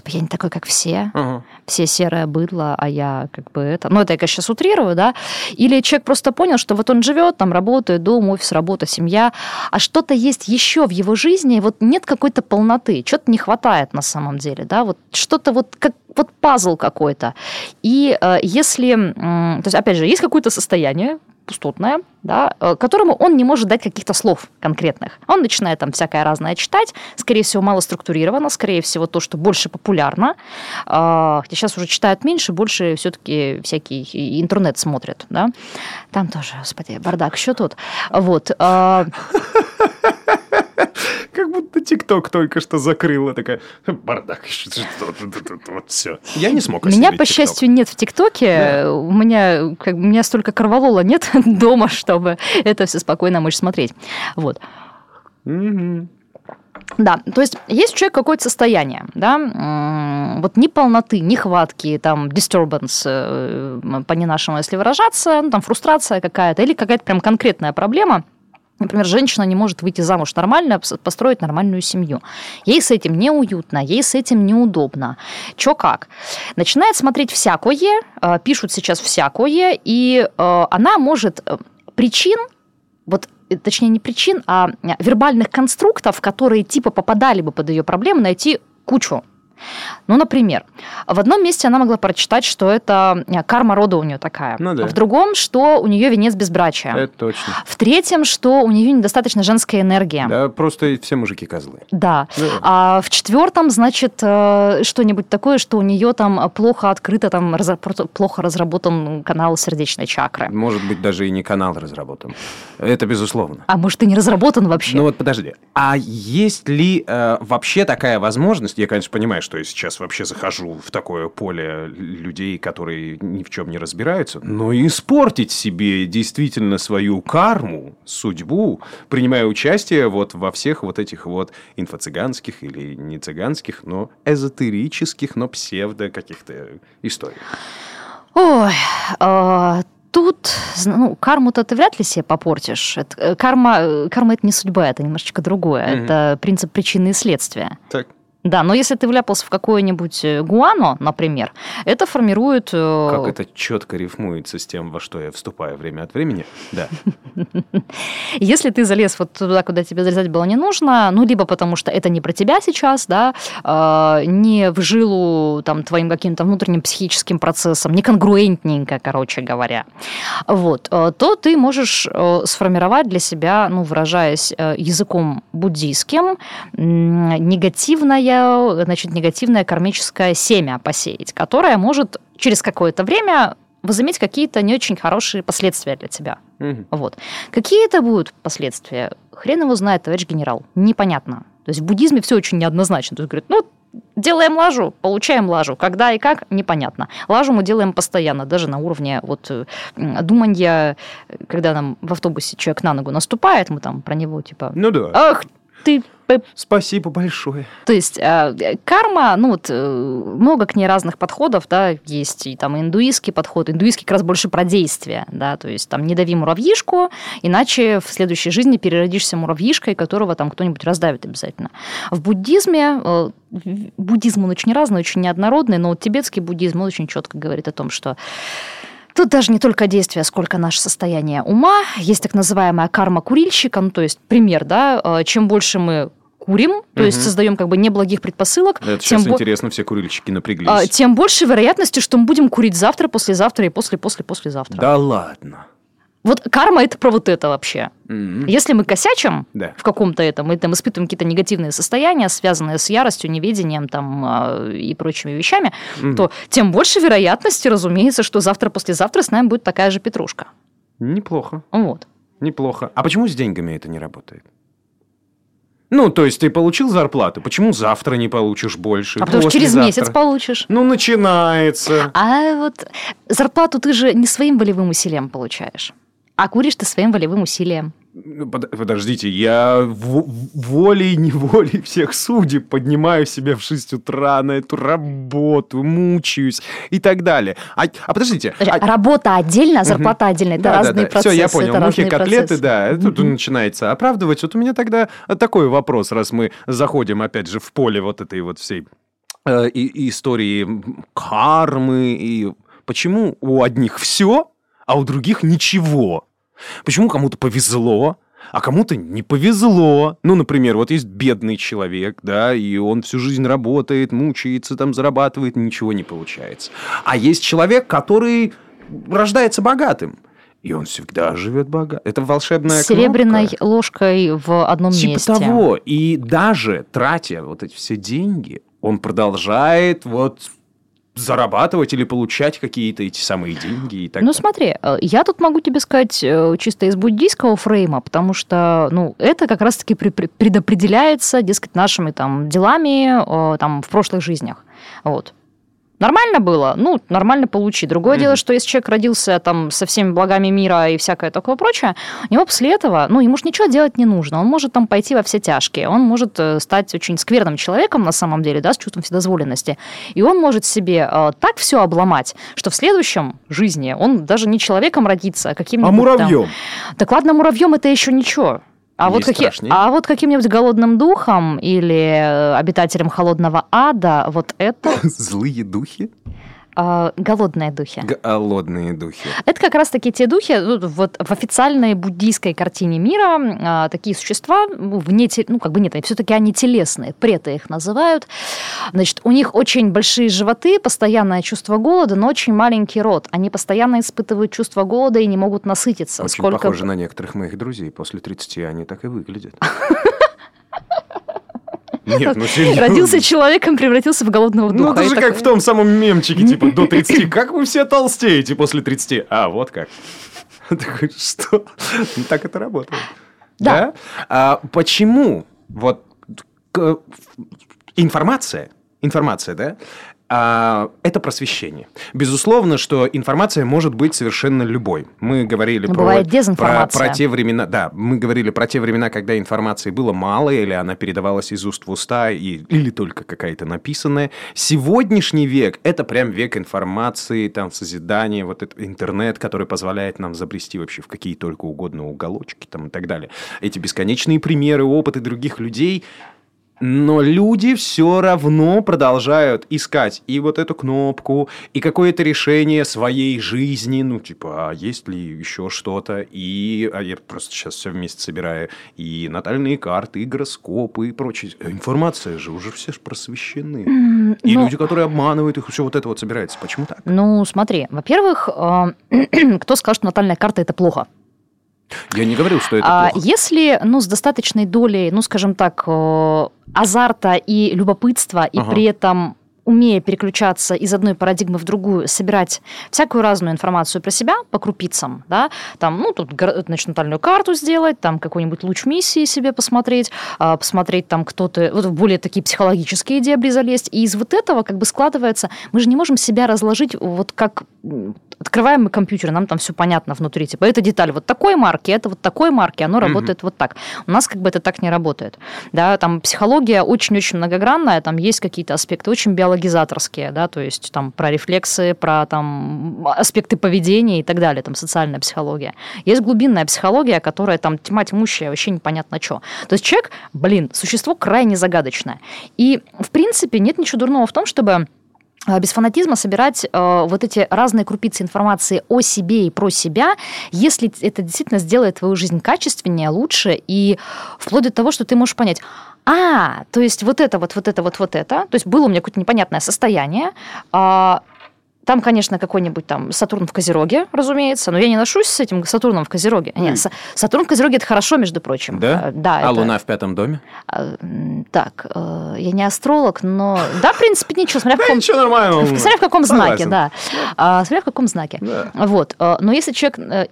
Я не такой, как все. Ага. Все серое быдло, а я как бы это... это я, конечно, сейчас утрирую, да? Или человек просто понял, что вот он живет, там, работает, дом, офис, работа, семья, а что-то есть еще в его жизни, вот нет какой-то полноты, что-то не хватает на самом деле, да? Вот что-то вот как вот пазл какой-то. И если... то есть, опять же, есть какое-то состояние, пустотное, да, которому он не может дать каких-то слов конкретных. Он начинает там всякое разное читать, скорее всего, мало структурировано, скорее всего, то, что больше популярно. Хотя сейчас уже читают меньше, больше все-таки всякий интернет смотрят. Да? Там тоже, господи, бардак еще тот. Вот. Как будто ТикТок только что закрыла. Такая, бардак, вот все. Я не смог осилить. Меня, по счастью, нет в ТикТоке. Да. У меня столько корвалола нет дома, чтобы это все спокойно мочь смотреть. Вот. Да, то есть у человека какое-то состояние, да, вот неполноты, нехватки, там, disturbance, по-не-нашему, если выражаться, ну, там, фрустрация какая-то или какая-то прям конкретная проблема. Например, женщина не может выйти замуж нормально, построить нормальную семью. Ей с этим неуютно, ей с этим неудобно. Чё как? Начинает смотреть всякое, пишут сейчас всякое, и она может причин, вот, точнее, не причин, а вербальных конструктов, которые типа попадали бы под ее проблемы, найти кучу. Ну, например, в одном месте она могла прочитать, что это карма рода у нее такая. Ну, да. В другом, что у нее венец безбрачия. Это точно. В третьем, что у нее недостаточно женская энергия. Да, просто все мужики козлы. Да. Да. А в четвертом, значит, что-нибудь такое, что у нее там плохо открыто, там плохо разработан канал сердечной чакры. Может быть, даже и не канал разработан. Это безусловно. А может, и не разработан вообще. Ну вот подожди. А есть ли вообще такая возможность? Я, конечно, понимаю, что я сейчас вообще захожу в такое поле людей, которые ни в чем не разбираются, но испортить себе действительно свою карму, судьбу, принимая участие вот во всех вот этих вот инфо-цыганских или не цыганских, но эзотерических, но псевдо каких-то историях. Ой, тут, ну, карму-то ты вряд ли себе попортишь. Это, карма – это не судьба, это немножечко другое. Mm-hmm. Это принцип причины и следствия. Так. Да, но если ты вляпался в какое-нибудь гуано, например, это формирует... Как это четко рифмуется с тем, во что я вступаю время от времени, да. Если ты залез вот туда, куда тебе залезать было не нужно, ну, либо потому что это не про тебя сейчас, да, не в жилу там твоим каким-то внутренним психическим процессом, не конгруентненько, короче говоря, вот, то ты можешь сформировать для себя, ну, выражаясь языком буддийским, негативное кармическое семя посеять, которое может через какое-то время возыметь какие-то не очень хорошие последствия для тебя. Угу. Вот. Какие это будут последствия? Хрен его знает, товарищ генерал. Непонятно. То есть в буддизме все очень неоднозначно. То есть говорят, ну, делаем лажу, получаем лажу. Когда и как, непонятно. Лажу мы делаем постоянно, даже на уровне вот думанья, когда нам в автобусе человек на ногу наступает, мы там про него типа... Ну да. Ах, ты... Спасибо большое. То есть карма, ну вот много к ней разных подходов, да, есть и там индуистский подход, индуистский как раз больше про действие, да, то есть там не дави муравьишку, иначе в следующей жизни переродишься муравьишкой, которого там кто-нибудь раздавит обязательно. В буддизме, буддизм он очень разный, очень неоднородный, но вот тибетский буддизм он очень четко говорит о том, что тут даже не только действия, сколько наше состояние ума, есть так называемая карма курильщика, ну то есть пример, да, чем больше мы курим, то есть создаем как бы неблагих предпосылок. Это сейчас интересно, все курильщики напряглись. Тем больше вероятности, что мы будем курить завтра, послезавтра и послезавтра. Да ладно. Вот карма – это про вот это вообще. Mm-hmm. Если мы косячим в каком-то этом, мы там испытываем какие-то негативные состояния, связанные с яростью, неведением там, и прочими вещами, то тем больше вероятности, разумеется, что завтра-послезавтра с нами будет такая же петрушка. Неплохо. Вот. Неплохо. А почему с деньгами это не работает? Ну, то есть ты получил зарплату, почему завтра не получишь больше? А потому что через месяц получишь. Ну, начинается. А вот зарплату ты же не своим волевым усилием получаешь, а куришь ты своим волевым усилием. Подождите, я волей-неволей всех судеб поднимаю себя в 6 утра на эту работу, мучаюсь и так далее. А подождите. Работа отдельно, а зарплата отдельно. Это разные процессы. Все, я понял. Мухи, котлеты, да. Тут начинается оправдывать. Вот у меня тогда такой вопрос, раз мы заходим, опять же, в поле вот этой вот всей истории кармы. И почему у одних все, а у других ничего? Почему кому-то повезло, а кому-то не повезло? Ну, например, вот есть бедный человек, да, и он всю жизнь работает, мучается, там, зарабатывает, ничего не получается. А есть человек, который рождается богатым, и он всегда живет богатым. Это волшебная кнопка. С серебряной ложкой в одном месте. Типа того. И даже тратя вот эти все деньги, он продолжает вот... зарабатывать или получать какие-то эти самые деньги и так далее. Ну, смотри, я тут могу тебе сказать чисто из буддийского фрейма, потому что, ну, это как раз-таки предопределяется, дескать, нашими там делами там в прошлых жизнях. Вот. Нормально было? Ну, нормально получи. Другое дело, что если человек родился там со всеми благами мира и всякое такое прочее, у него после этого, ну, ему же ничего делать не нужно. Он может там пойти во все тяжкие. Он может стать очень скверным человеком на самом деле, да, с чувством вседозволенности. И он может себе так все обломать, что в следующем жизни он даже не человеком родится, а каким-нибудь... А муравьем? Там... Так ладно, муравьем это еще ничего. А вот каким-нибудь голодным духом или обитателем холодного ада, вот это... Злые духи? Голодные духи. Голодные духи. Это как раз-таки те духи, вот в официальной буддийской картине мира такие существа, все-таки они телесные, преты их называют. Значит, у них очень большие животы, постоянное чувство голода, но очень маленький рот. Они постоянно испытывают чувство голода и не могут насытиться. Очень похоже на некоторых моих друзей. После 30 они так и выглядят. Нет, ну серьезно. Родился человеком, превратился в голодного духа. Ну, это же как в том самом мемчике, типа, до 30. Как вы все толстеете после 30? А, вот как. Такой, что? Так это работает. Да. Почему? Вот информация, да? Это просвещение. Безусловно, что информация может быть совершенно любой. Мы говорили про те времена, да, когда информации было мало, или она передавалась из уст в уста, или только какая-то написанная. Сегодняшний век – это прям век информации, там, созидания, вот этот интернет, который позволяет нам забрести вообще в какие только угодно уголочки там, и так далее. Эти бесконечные примеры, опыты других людей – но люди все равно продолжают искать и вот эту кнопку, и какое-то решение своей жизни. Ну, типа, а есть ли еще что-то? А я просто сейчас все вместе собираю. И натальные карты, и гороскопы, и прочее. Информация же уже все же просвещены. И люди, которые обманывают их, все вот это вот собирается. Почему так? Ну, смотри. Во-первых, кто скажет, что натальная карта – это плохо? Я не говорил, что это плохо. Если, с достаточной долей, скажем так, азарта и любопытства, и при этом умея переключаться из одной парадигмы в другую, собирать всякую разную информацию про себя по крупицам, да, там, тут, значит, натальную карту сделать, там, какой-нибудь луч миссии себе посмотреть там, кто ты, вот в более такие психологические дебри залезть, и из вот этого как бы складывается, мы же не можем себя разложить вот как... Открываем мы компьютер, нам там все понятно внутри. Типа, эта деталь вот такой марки, это вот такой марки, оно работает вот так. У нас как бы это так не работает. Да, там психология очень-очень многогранная, там есть какие-то аспекты очень биологизаторские, да, то есть там про рефлексы, про там аспекты поведения и так далее, там социальная психология. Есть глубинная психология, которая там тьма тьмущая, вообще непонятно что. То есть человек, существо крайне загадочное. И, в принципе, нет ничего дурного в том, чтобы... без фанатизма собирать вот эти разные крупицы информации о себе и про себя, если это действительно сделает твою жизнь качественнее, лучше, и вплоть до того, что ты можешь понять, то есть вот это, то есть было у меня какое-то непонятное состояние, там, конечно, какой-нибудь там Сатурн в Козероге, разумеется, но я не ношусь с этим Сатурном в Козероге. Нет, Сатурн в Козероге – это хорошо, между прочим. Да? Да, Луна в пятом доме? Так, я не астролог, но... Да, в принципе, ничего, смотря в каком знаке, да. Смотря в каком знаке. Вот, но если человек...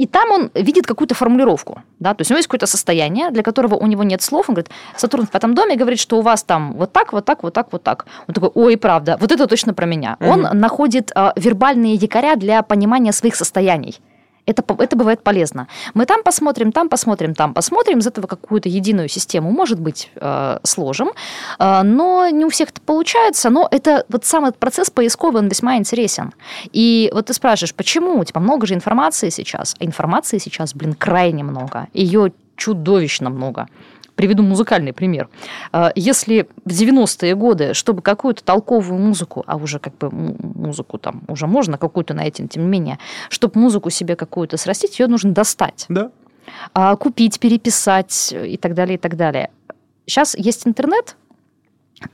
И там он видит какую-то формулировку, да, то есть у него есть какое-то состояние, для которого у него нет слов, он говорит, Сатурн в пятом доме говорит, что у вас там вот так, вот так, вот так, вот так. Он такой, ой, правда, вот это точно про меня. Он находит вербальные якоря для понимания своих состояний. Это бывает полезно. Мы там посмотрим, из этого какую-то единую систему, может быть, сложим, но не у всех это получается, но это вот сам этот процесс поисковый, он весьма интересен. И вот ты спрашиваешь, почему? Типа, много же информации сейчас. А информации сейчас, крайне много. Ее чудовищно много. Приведу музыкальный пример. Если в 90-е годы, чтобы какую-то толковую музыку, а уже как бы музыку там уже можно какую-то найти, тем не менее, чтобы музыку себе какую-то срастить, ее нужно достать. Да. Купить, переписать и так далее, и так далее. Сейчас есть интернет,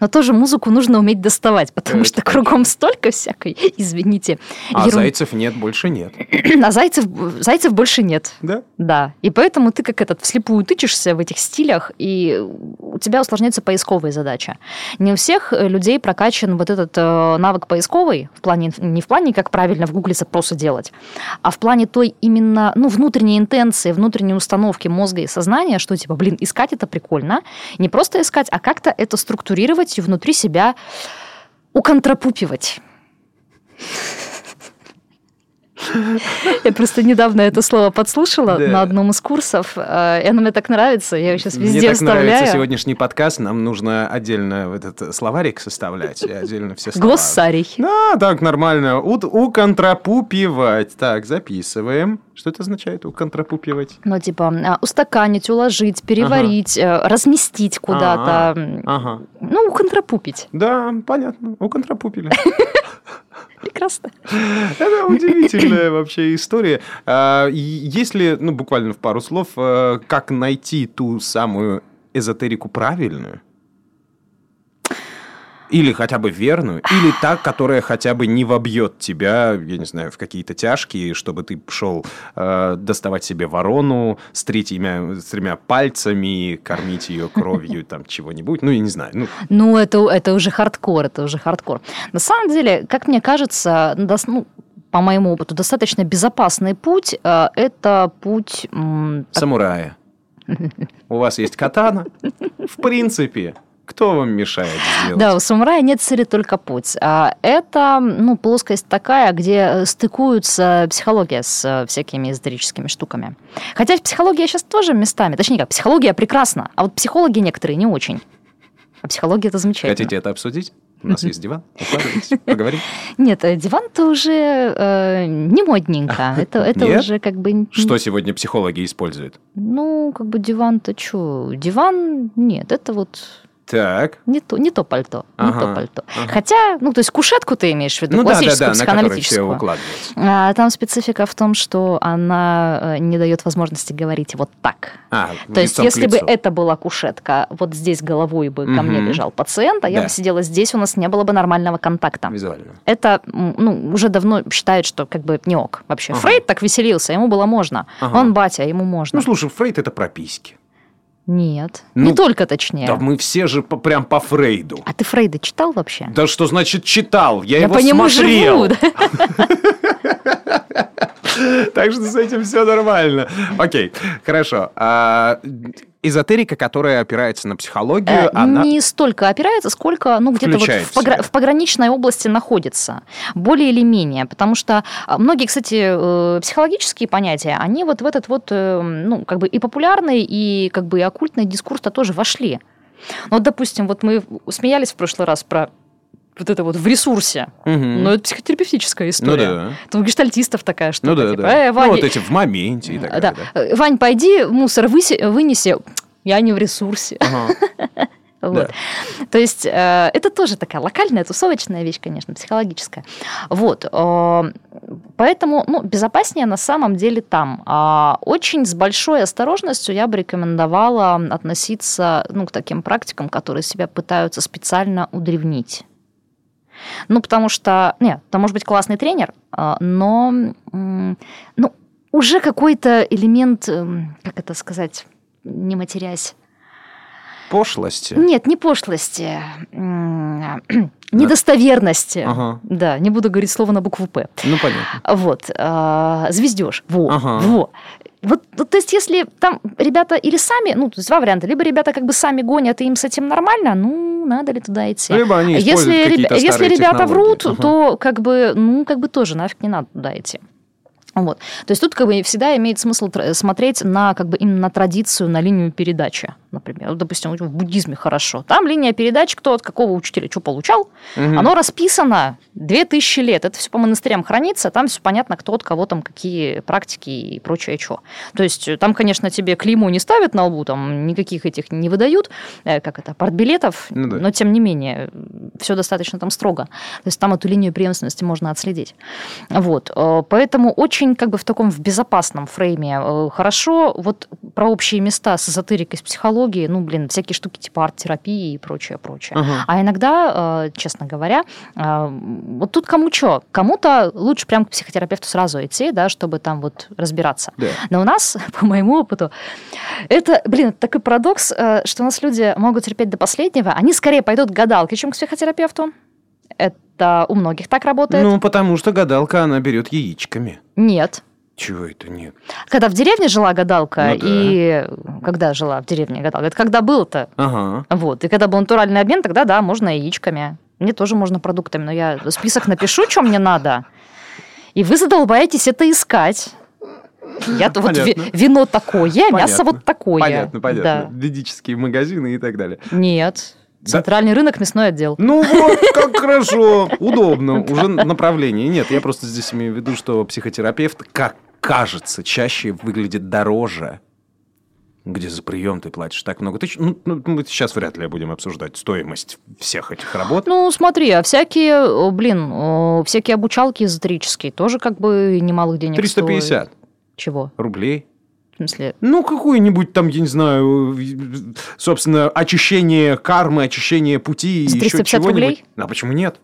но тоже музыку нужно уметь доставать, потому что кругом столько всякой, извините. Зайцев нет, больше нет. А зайцев больше нет. Да? Да. И поэтому ты как вслепую тычешься в этих стилях, и у тебя усложняются поисковые задачи. Не у всех людей прокачан вот этот навык поисковый, не в плане, как правильно в Гугле запросы делать, а в плане той именно внутренней интенции, внутренней установки мозга и сознания, что типа, искать это прикольно. Не просто искать, а как-то это структурировать внутри себя уконтрапупивать. Я просто недавно это слово подслушала на одном из курсов, и оно мне так нравится, я его сейчас везде вставляю. Мне так нравится сегодняшний подкаст, нам нужно отдельно этот словарик составлять, и отдельно все слова. Глоссарий. А, так, нормально. Уконтрапупивать. Так, записываем. Что это означает, уконтрапупивать? Ну, типа, устаканить, уложить, переварить, разместить куда-то. Ага. Ну, уконтрапупить. Да, понятно, уконтрапупили. Прекрасно. Это удивительная вообще история. Если, ну, буквально в пару слов, как найти ту самую эзотерику правильную? Или хотя бы верную, или та, которая хотя бы не вобьет тебя, я не знаю, в какие-то тяжкие, чтобы ты шел доставать себе ворону с тремя пальцами, кормить ее кровью, там, чего-нибудь, ну, я не знаю. Ну, это уже хардкор, На самом деле, как мне кажется, по моему опыту, достаточно безопасный путь, это путь... Самурая. У вас есть катана? В принципе... Кто вам мешает сделать? Да, у самурая нет цели, только путь. Это, ну, плоскость такая, где стыкуются психология с всякими эзотерическими штуками. Хотя психология сейчас тоже местами. Точнее, как, психология прекрасна, а вот психологи некоторые не очень. А психология – это замечательно. Хотите это обсудить? У нас есть диван. Укладывайтесь, поговорим. Нет, диван-то уже не модненько. Это уже как бы... Что сегодня психологи используют? Ну, как бы диван-то что? Диван? Нет, это вот... Так. Не то пальто. Хотя, ну, то есть кушетку ты имеешь в виду, классическую, психоаналитическую. На которой все укладывается. Там специфика в том, что она не дает возможности говорить вот так. То есть, если бы это была кушетка, вот здесь головой бы ко мне лежал пациент, а я бы сидела здесь, у нас не было бы нормального контакта. Визуально. Это, ну, уже давно считают, что как бы не ок вообще. Фрейд так веселился, ему было можно. Он батя, ему можно. Ну, слушай, Фрейд – это про письки. Нет, ну, не только, точнее. Да мы все же прям по Фрейду. А ты Фрейда читал вообще? Да что значит читал? Я его смотрел. Я по нему живу. Так что с этим все нормально. Окей, хорошо. Эзотерика, которая опирается на психологию, она... Не столько опирается, сколько, ну, где-то вот в пограничной области находится. Более или менее. Потому что многие, кстати, психологические понятия, они вот в этот вот, ну, как бы и популярный, и как бы и оккультный дискурс-то тоже вошли. Вот, допустим, вот мы смеялись в прошлый раз про... Вот это вот в ресурсе. Угу. Но это психотерапевтическая история. Ну, да. Там у гештальтистов такая штука. Ну, да, типа, да. Вань... Ну, вот эти в моменте и так далее. Да. Вань, пойди мусор вынеси. Я не в ресурсе. Ага. Вот. Да. То есть это тоже такая локальная, тусовочная вещь, конечно, психологическая. Вот. Поэтому, ну, безопаснее на самом деле там. Очень с большой осторожностью я бы рекомендовала относиться, ну, к таким практикам, которые себя пытаются специально удревнить. Ну, потому что... Нет, там может быть классный тренер, но, ну, уже какой-то элемент, как это сказать, не матерясь... Пошлости? Нет, не пошлости. Недостоверности. Ага. Да, не буду говорить слово на букву «П». Ну, понятно. Вот. Звездёж. Во. Ага. Во. Вот, то есть, если там ребята или сами, ну, то есть два варианта, либо ребята как бы сами гонят, и им с этим нормально, ну, надо ли туда идти. Либо они используют какие-то старые технологии. Если ребята врут, то как бы, ну, как бы тоже нафиг не надо туда идти. Вот. То есть тут как бы всегда имеет смысл смотреть на как бы именно на традицию, на линию передачи, например. Вот, допустим, в буддизме хорошо. Там линия передачи, кто от какого учителя что получал, оно расписано 2000 лет. Это все по монастырям хранится, там все понятно, кто от кого там какие практики и прочее что. То есть там, конечно, тебе клеймо не ставят на лбу, там никаких этих не выдают, как это, партбилетов, но тем не менее все достаточно там строго. То есть там эту линию преемственности можно отследить. Вот. Поэтому очень как бы в таком в безопасном фрейме. Хорошо, вот про общие места с эзотерикой, с психологией, ну, блин, всякие штуки типа арт-терапии и прочее-прочее. А иногда, честно говоря, вот тут кому что. Кому-то лучше прям к психотерапевту сразу идти, да, чтобы там вот разбираться. Да. Но у нас, по моему опыту, это, блин, это такой парадокс, что у нас люди могут терпеть до последнего, они скорее пойдут к гадалке, чем к психотерапевту. Это у многих так работает. Ну, потому что гадалка, она берет яичками. Нет. Чего это нет? Когда в деревне жила гадалка, ну, да. И когда жила в деревне гадалка, это когда было-то. Ага. Вот. И когда был натуральный обмен, тогда, да, можно яичками. Мне тоже можно продуктами, но я список напишу, что мне надо. И вы задолбаетесь это искать. Я-то вот вино такое, понятно. Мясо вот такое. Понятно. Да. Ведические магазины и так далее. Нет. Центральный рынок, мясной отдел. Ну вот, как хорошо. Удобно. Уже направление. Нет, я просто здесь имею в виду, что психотерапевт, как кажется, чаще выглядит дороже. Где за прием ты платишь так много тысяч? Ну, мы сейчас вряд ли будем обсуждать стоимость всех этих работ. Ну, смотри, а всякие, всякие обучалки эзотерические тоже как бы немалых денег 350 стоят. 350. Чего? Рублей. В смысле? Ну, какое-нибудь там, я не знаю, собственно, очищение кармы, очищение пути. За 350 еще рублей? А почему нет?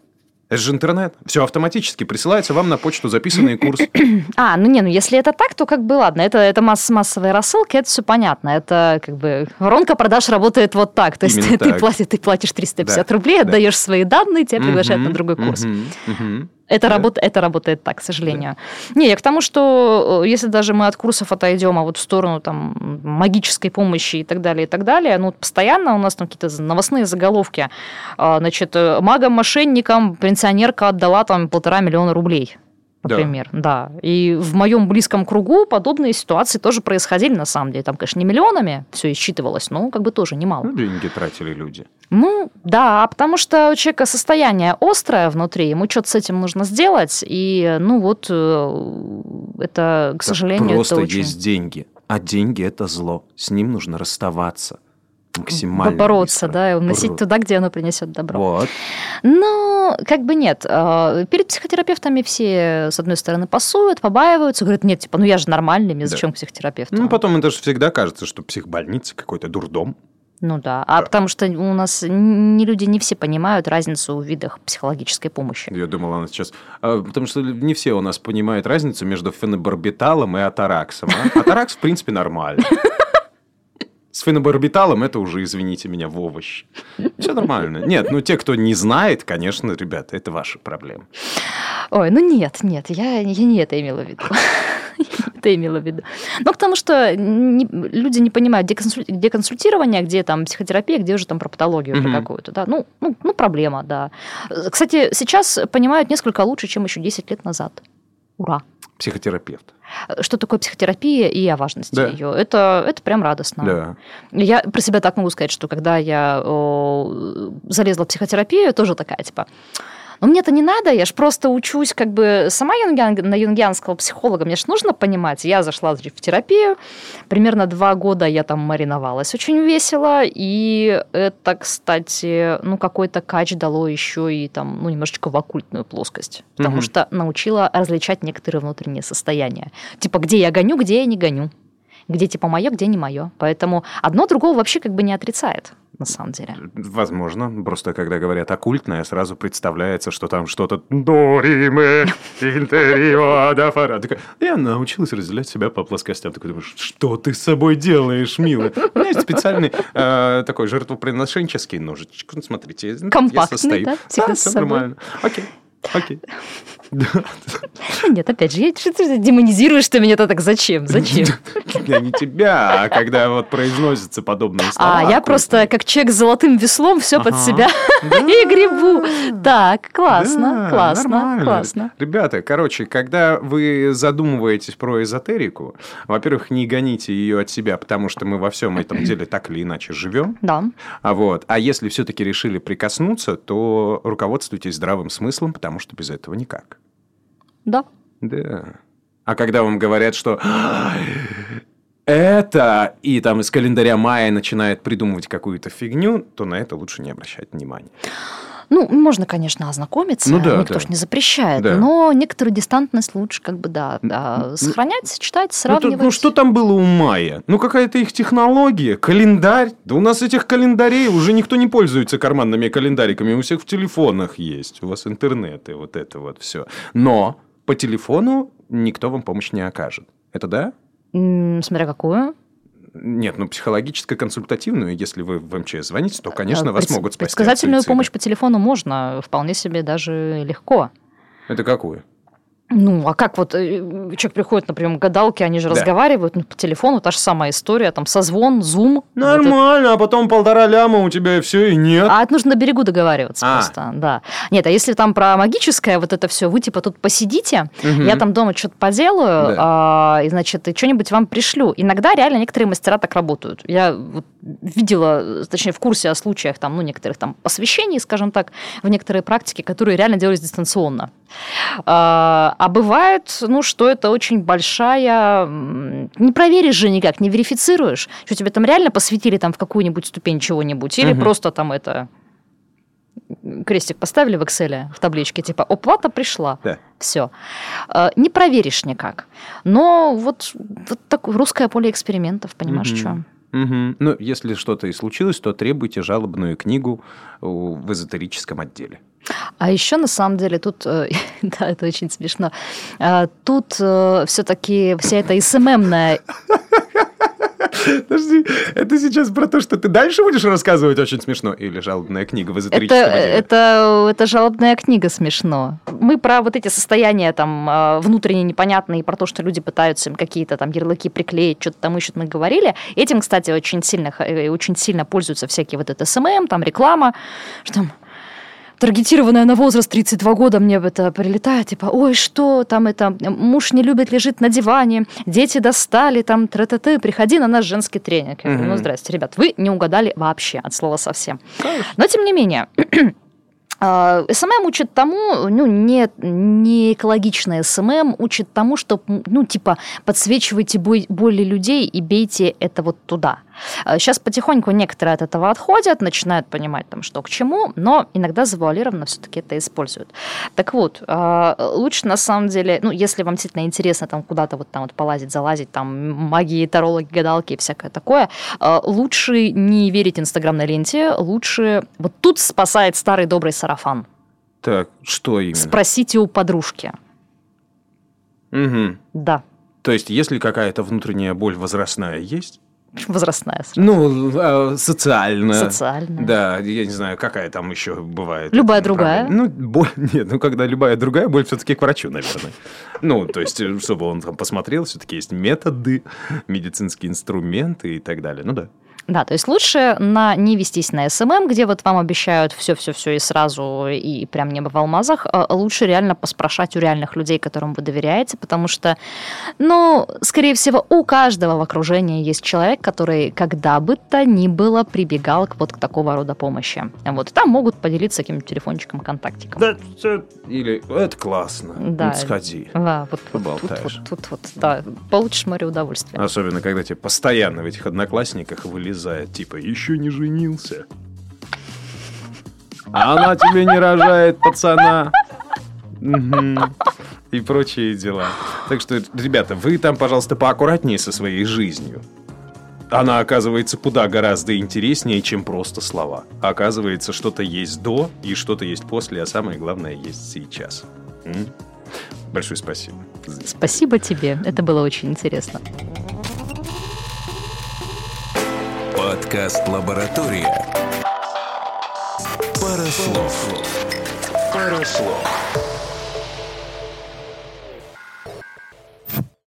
Это же интернет. Все автоматически присылается вам на почту, записанный курс. Если это так, то как бы ладно. Это массовая рассылка, это все понятно. Это как бы воронка продаж работает вот так. То есть ты платишь 350 рублей, отдаешь свои данные, тебя приглашают на другой курс. Это работает так, к сожалению. Да. Не, я к тому, что если даже мы от курсов отойдем, а вот в сторону там, магической помощи и так далее, ну, постоянно у нас там какие-то новостные заголовки. Значит, магам-мошенникам пенсионерка отдала там 1,5 миллиона рублей. Например, да. И в моем близком кругу подобные ситуации тоже происходили, на самом деле. Там, конечно, не миллионами все исчитывалось, но как бы тоже немало. Ну, деньги тратили люди. Ну, да, потому что у человека состояние острое внутри, ему что-то с этим нужно сделать, и, ну, вот, это, к сожалению, просто это очень... Просто есть деньги, а деньги – это зло, с ним нужно расставаться. Максимально бороться, быстро. Да, и уносить туда, где оно принесет добро. Вот. Но как бы нет. Перед психотерапевтами все, с одной стороны, пасуют, побаиваются, говорят, нет, типа, ну я же нормальный, мне зачем к психотерапевту? Ну, потом это же всегда кажется, что психбольница какой-то дурдом. Ну да, потому что у нас люди не все понимают разницу в видах психологической помощи. Я думала, она сейчас... Потому что не все у нас понимают разницу между фенобарбиталом и атараксом. Атаракс, в принципе, нормальный. С фенобарбиталом это уже, извините меня, в овощи. Все нормально. Нет, ну те, кто не знает, конечно, ребята, это ваши проблемы. Ой, ну нет, я не это имела в виду. Это имела в виду. Ну, потому что люди не понимают, где консультирование, где там психотерапия, где уже там про патологию про какую-то. Да? Ну, проблема, да. Кстати, сейчас понимают несколько лучше, чем еще 10 лет назад. Ура. Психотерапевт. Что такое психотерапия и о важности ее? Это прям радостно. Да. Я про себя так могу сказать, что когда я залезла в психотерапию, тоже такая, типа, ну мне-то не надо, я ж просто учусь как бы сама на юнгианского психолога, мне ж нужно понимать. Я зашла в терапию, примерно 2 года я там мариновалась очень весело, и это, кстати, ну какой-то кач дало еще и там, ну немножечко в оккультную плоскость, потому что научила различать некоторые внутренние состояния. Типа, где я гоню, где я не гоню. Где типа мое, где не мое. Поэтому одно другого вообще как бы не отрицает, на самом деле. Возможно. Просто когда говорят оккультное, сразу представляется, что там что-то... Я научилась разделять себя по плоскостям. Такой думаешь, что ты с собой делаешь, милая? У меня есть специальный такой жертвоприношенческий ножичек. Смотрите, я состою. Да, все нормально. Окей. Нет, опять же, что ты демонизируешь ты меня-то так? Зачем? Я не тебя, а когда вот произносятся подобные слова. Я просто как человек с золотым веслом все под себя и гребу. Так, классно. Ребята, короче, когда вы задумываетесь про эзотерику, во-первых, не гоните ее от себя, потому что мы во всем этом деле так или иначе живем. Да. А если все-таки решили прикоснуться, то руководствуйтесь здравым смыслом, потому что без этого никак. Да. А когда вам говорят, что это, и там из календаря мая начинает придумывать какую-то фигню, то на это лучше не обращать внимания. Ну, можно, конечно, ознакомиться, никто же не запрещает, но некоторую дистантность лучше как бы, сохранять, читать, сравнивать. Ну, что там было у Майя? Ну, какая-то их технология, календарь. Да у нас этих календарей уже никто не пользуется карманными календариками, у всех в телефонах есть, у вас интернет и вот это вот все. Но по телефону никто вам помощь не окажет. Это да? Смотря какую. Нет, психологически-консультативную, если вы в МЧС звоните, то, конечно, вас могут спасти. Предсказательную помощь по телефону можно, вполне себе даже легко. Это какую? Ну, а как вот человек приходит, например, к гадалке, они же разговаривают, ну, по телефону та же самая история, там, созвон, зум. Нормально, вот а потом 1,5 ляма у тебя и все, и нет. А это нужно на берегу договариваться просто, да. Нет, а если там про магическое вот это все, вы типа тут посидите, я там дома что-то поделаю, и, значит, и что-нибудь вам пришлю. Иногда реально некоторые мастера так работают. Я вот видела, точнее, в курсе о случаях там, ну, некоторых там посвящений, скажем так, в некоторые практики, которые реально делались дистанционно. А бывает, ну, что это очень большая... Не проверишь же никак, не верифицируешь, что тебя там реально посвятили там, в какую-нибудь ступень чего-нибудь, или просто там это... Крестик поставили в Excel, в табличке, типа, оплата пришла, все. Не проверишь никак. Но вот такое русское поле экспериментов, понимаешь, что... Угу. Ну, если что-то и случилось, то требуйте жалобную книгу в эзотерическом отделе. А еще, на самом деле, тут... Да, это очень смешно. Тут все-таки вся эта СММная... Подожди, это сейчас про то, что ты дальше будешь рассказывать очень смешно? Или жалобная книга в эзотерическом отделе? Это жалобная книга смешно. Мы про вот эти состояния там внутренне непонятные, про то, что люди пытаются им какие-то там ярлыки приклеить, что-то там ищут, мы говорили. Этим, кстати, очень сильно пользуются всякие вот это СММ, там реклама, что там... таргетированная на возраст 32 года, мне это прилетает, типа, ой, что там это, муж не любит, лежит на диване, дети достали, там, тра-та-ты, приходи на наш женский тренинг. Я говорю, ну, здрасте, ребят, вы не угадали вообще от слова совсем. Конечно. Но, тем не менее, СММ учит тому, ну, не экологичное СММ учит тому, что, ну, типа, подсвечивайте боли людей и бейте это вот туда. Сейчас потихоньку некоторые от этого отходят, начинают понимать, там, что к чему, но иногда завуалированно все-таки это используют. Так вот, лучше, на самом деле, ну, если вам действительно интересно там куда-то вот там вот полазить, залазить, там, магии, тарологи, гадалки и всякое такое, лучше не верить инстаграмной ленте, лучше... Вот тут спасает старый добрый сарафан. Так, что именно? Спросите у подружки. Угу. Да. То есть, если какая-то внутренняя боль возрастная есть... Возрастная сразу. Ну, социальная. Социальная. Да, я не знаю, какая там еще бывает. Любая другая. Ну, боль, нет, ну, когда любая другая, боль все-таки к врачу, наверное. Ну, то есть, чтобы он там посмотрел, все-таки есть методы, медицинские инструменты и так далее. Ну, да. Да, то есть лучше не вестись на СММ, где вот вам обещают все-все-все и сразу, и прям небо в алмазах. Лучше реально поспрашать у реальных людей, которым вы доверяете, потому что, ну, скорее всего, у каждого в окружении есть человек, который когда бы то ни было прибегал к такого рода помощи. Вот, и там могут поделиться каким-нибудь телефончиком, контактиком. Да, или это классно, да, сходи, да, поболтаешь. Вот, да, получишь море удовольствия. Особенно, когда тебе постоянно в этих одноклассниках вылезают, типа, еще не женился. А она тебе не рожает, пацана. И прочие дела. Так что, ребята, вы там, пожалуйста, поаккуратнее со своей жизнью. Она оказывается куда гораздо интереснее, чем просто слова. Оказывается, что-то есть до и что-то есть после, а самое главное есть сейчас. Большое спасибо. Спасибо тебе. Это было очень интересно. Подкаст «Лаборатория». ПараСлов.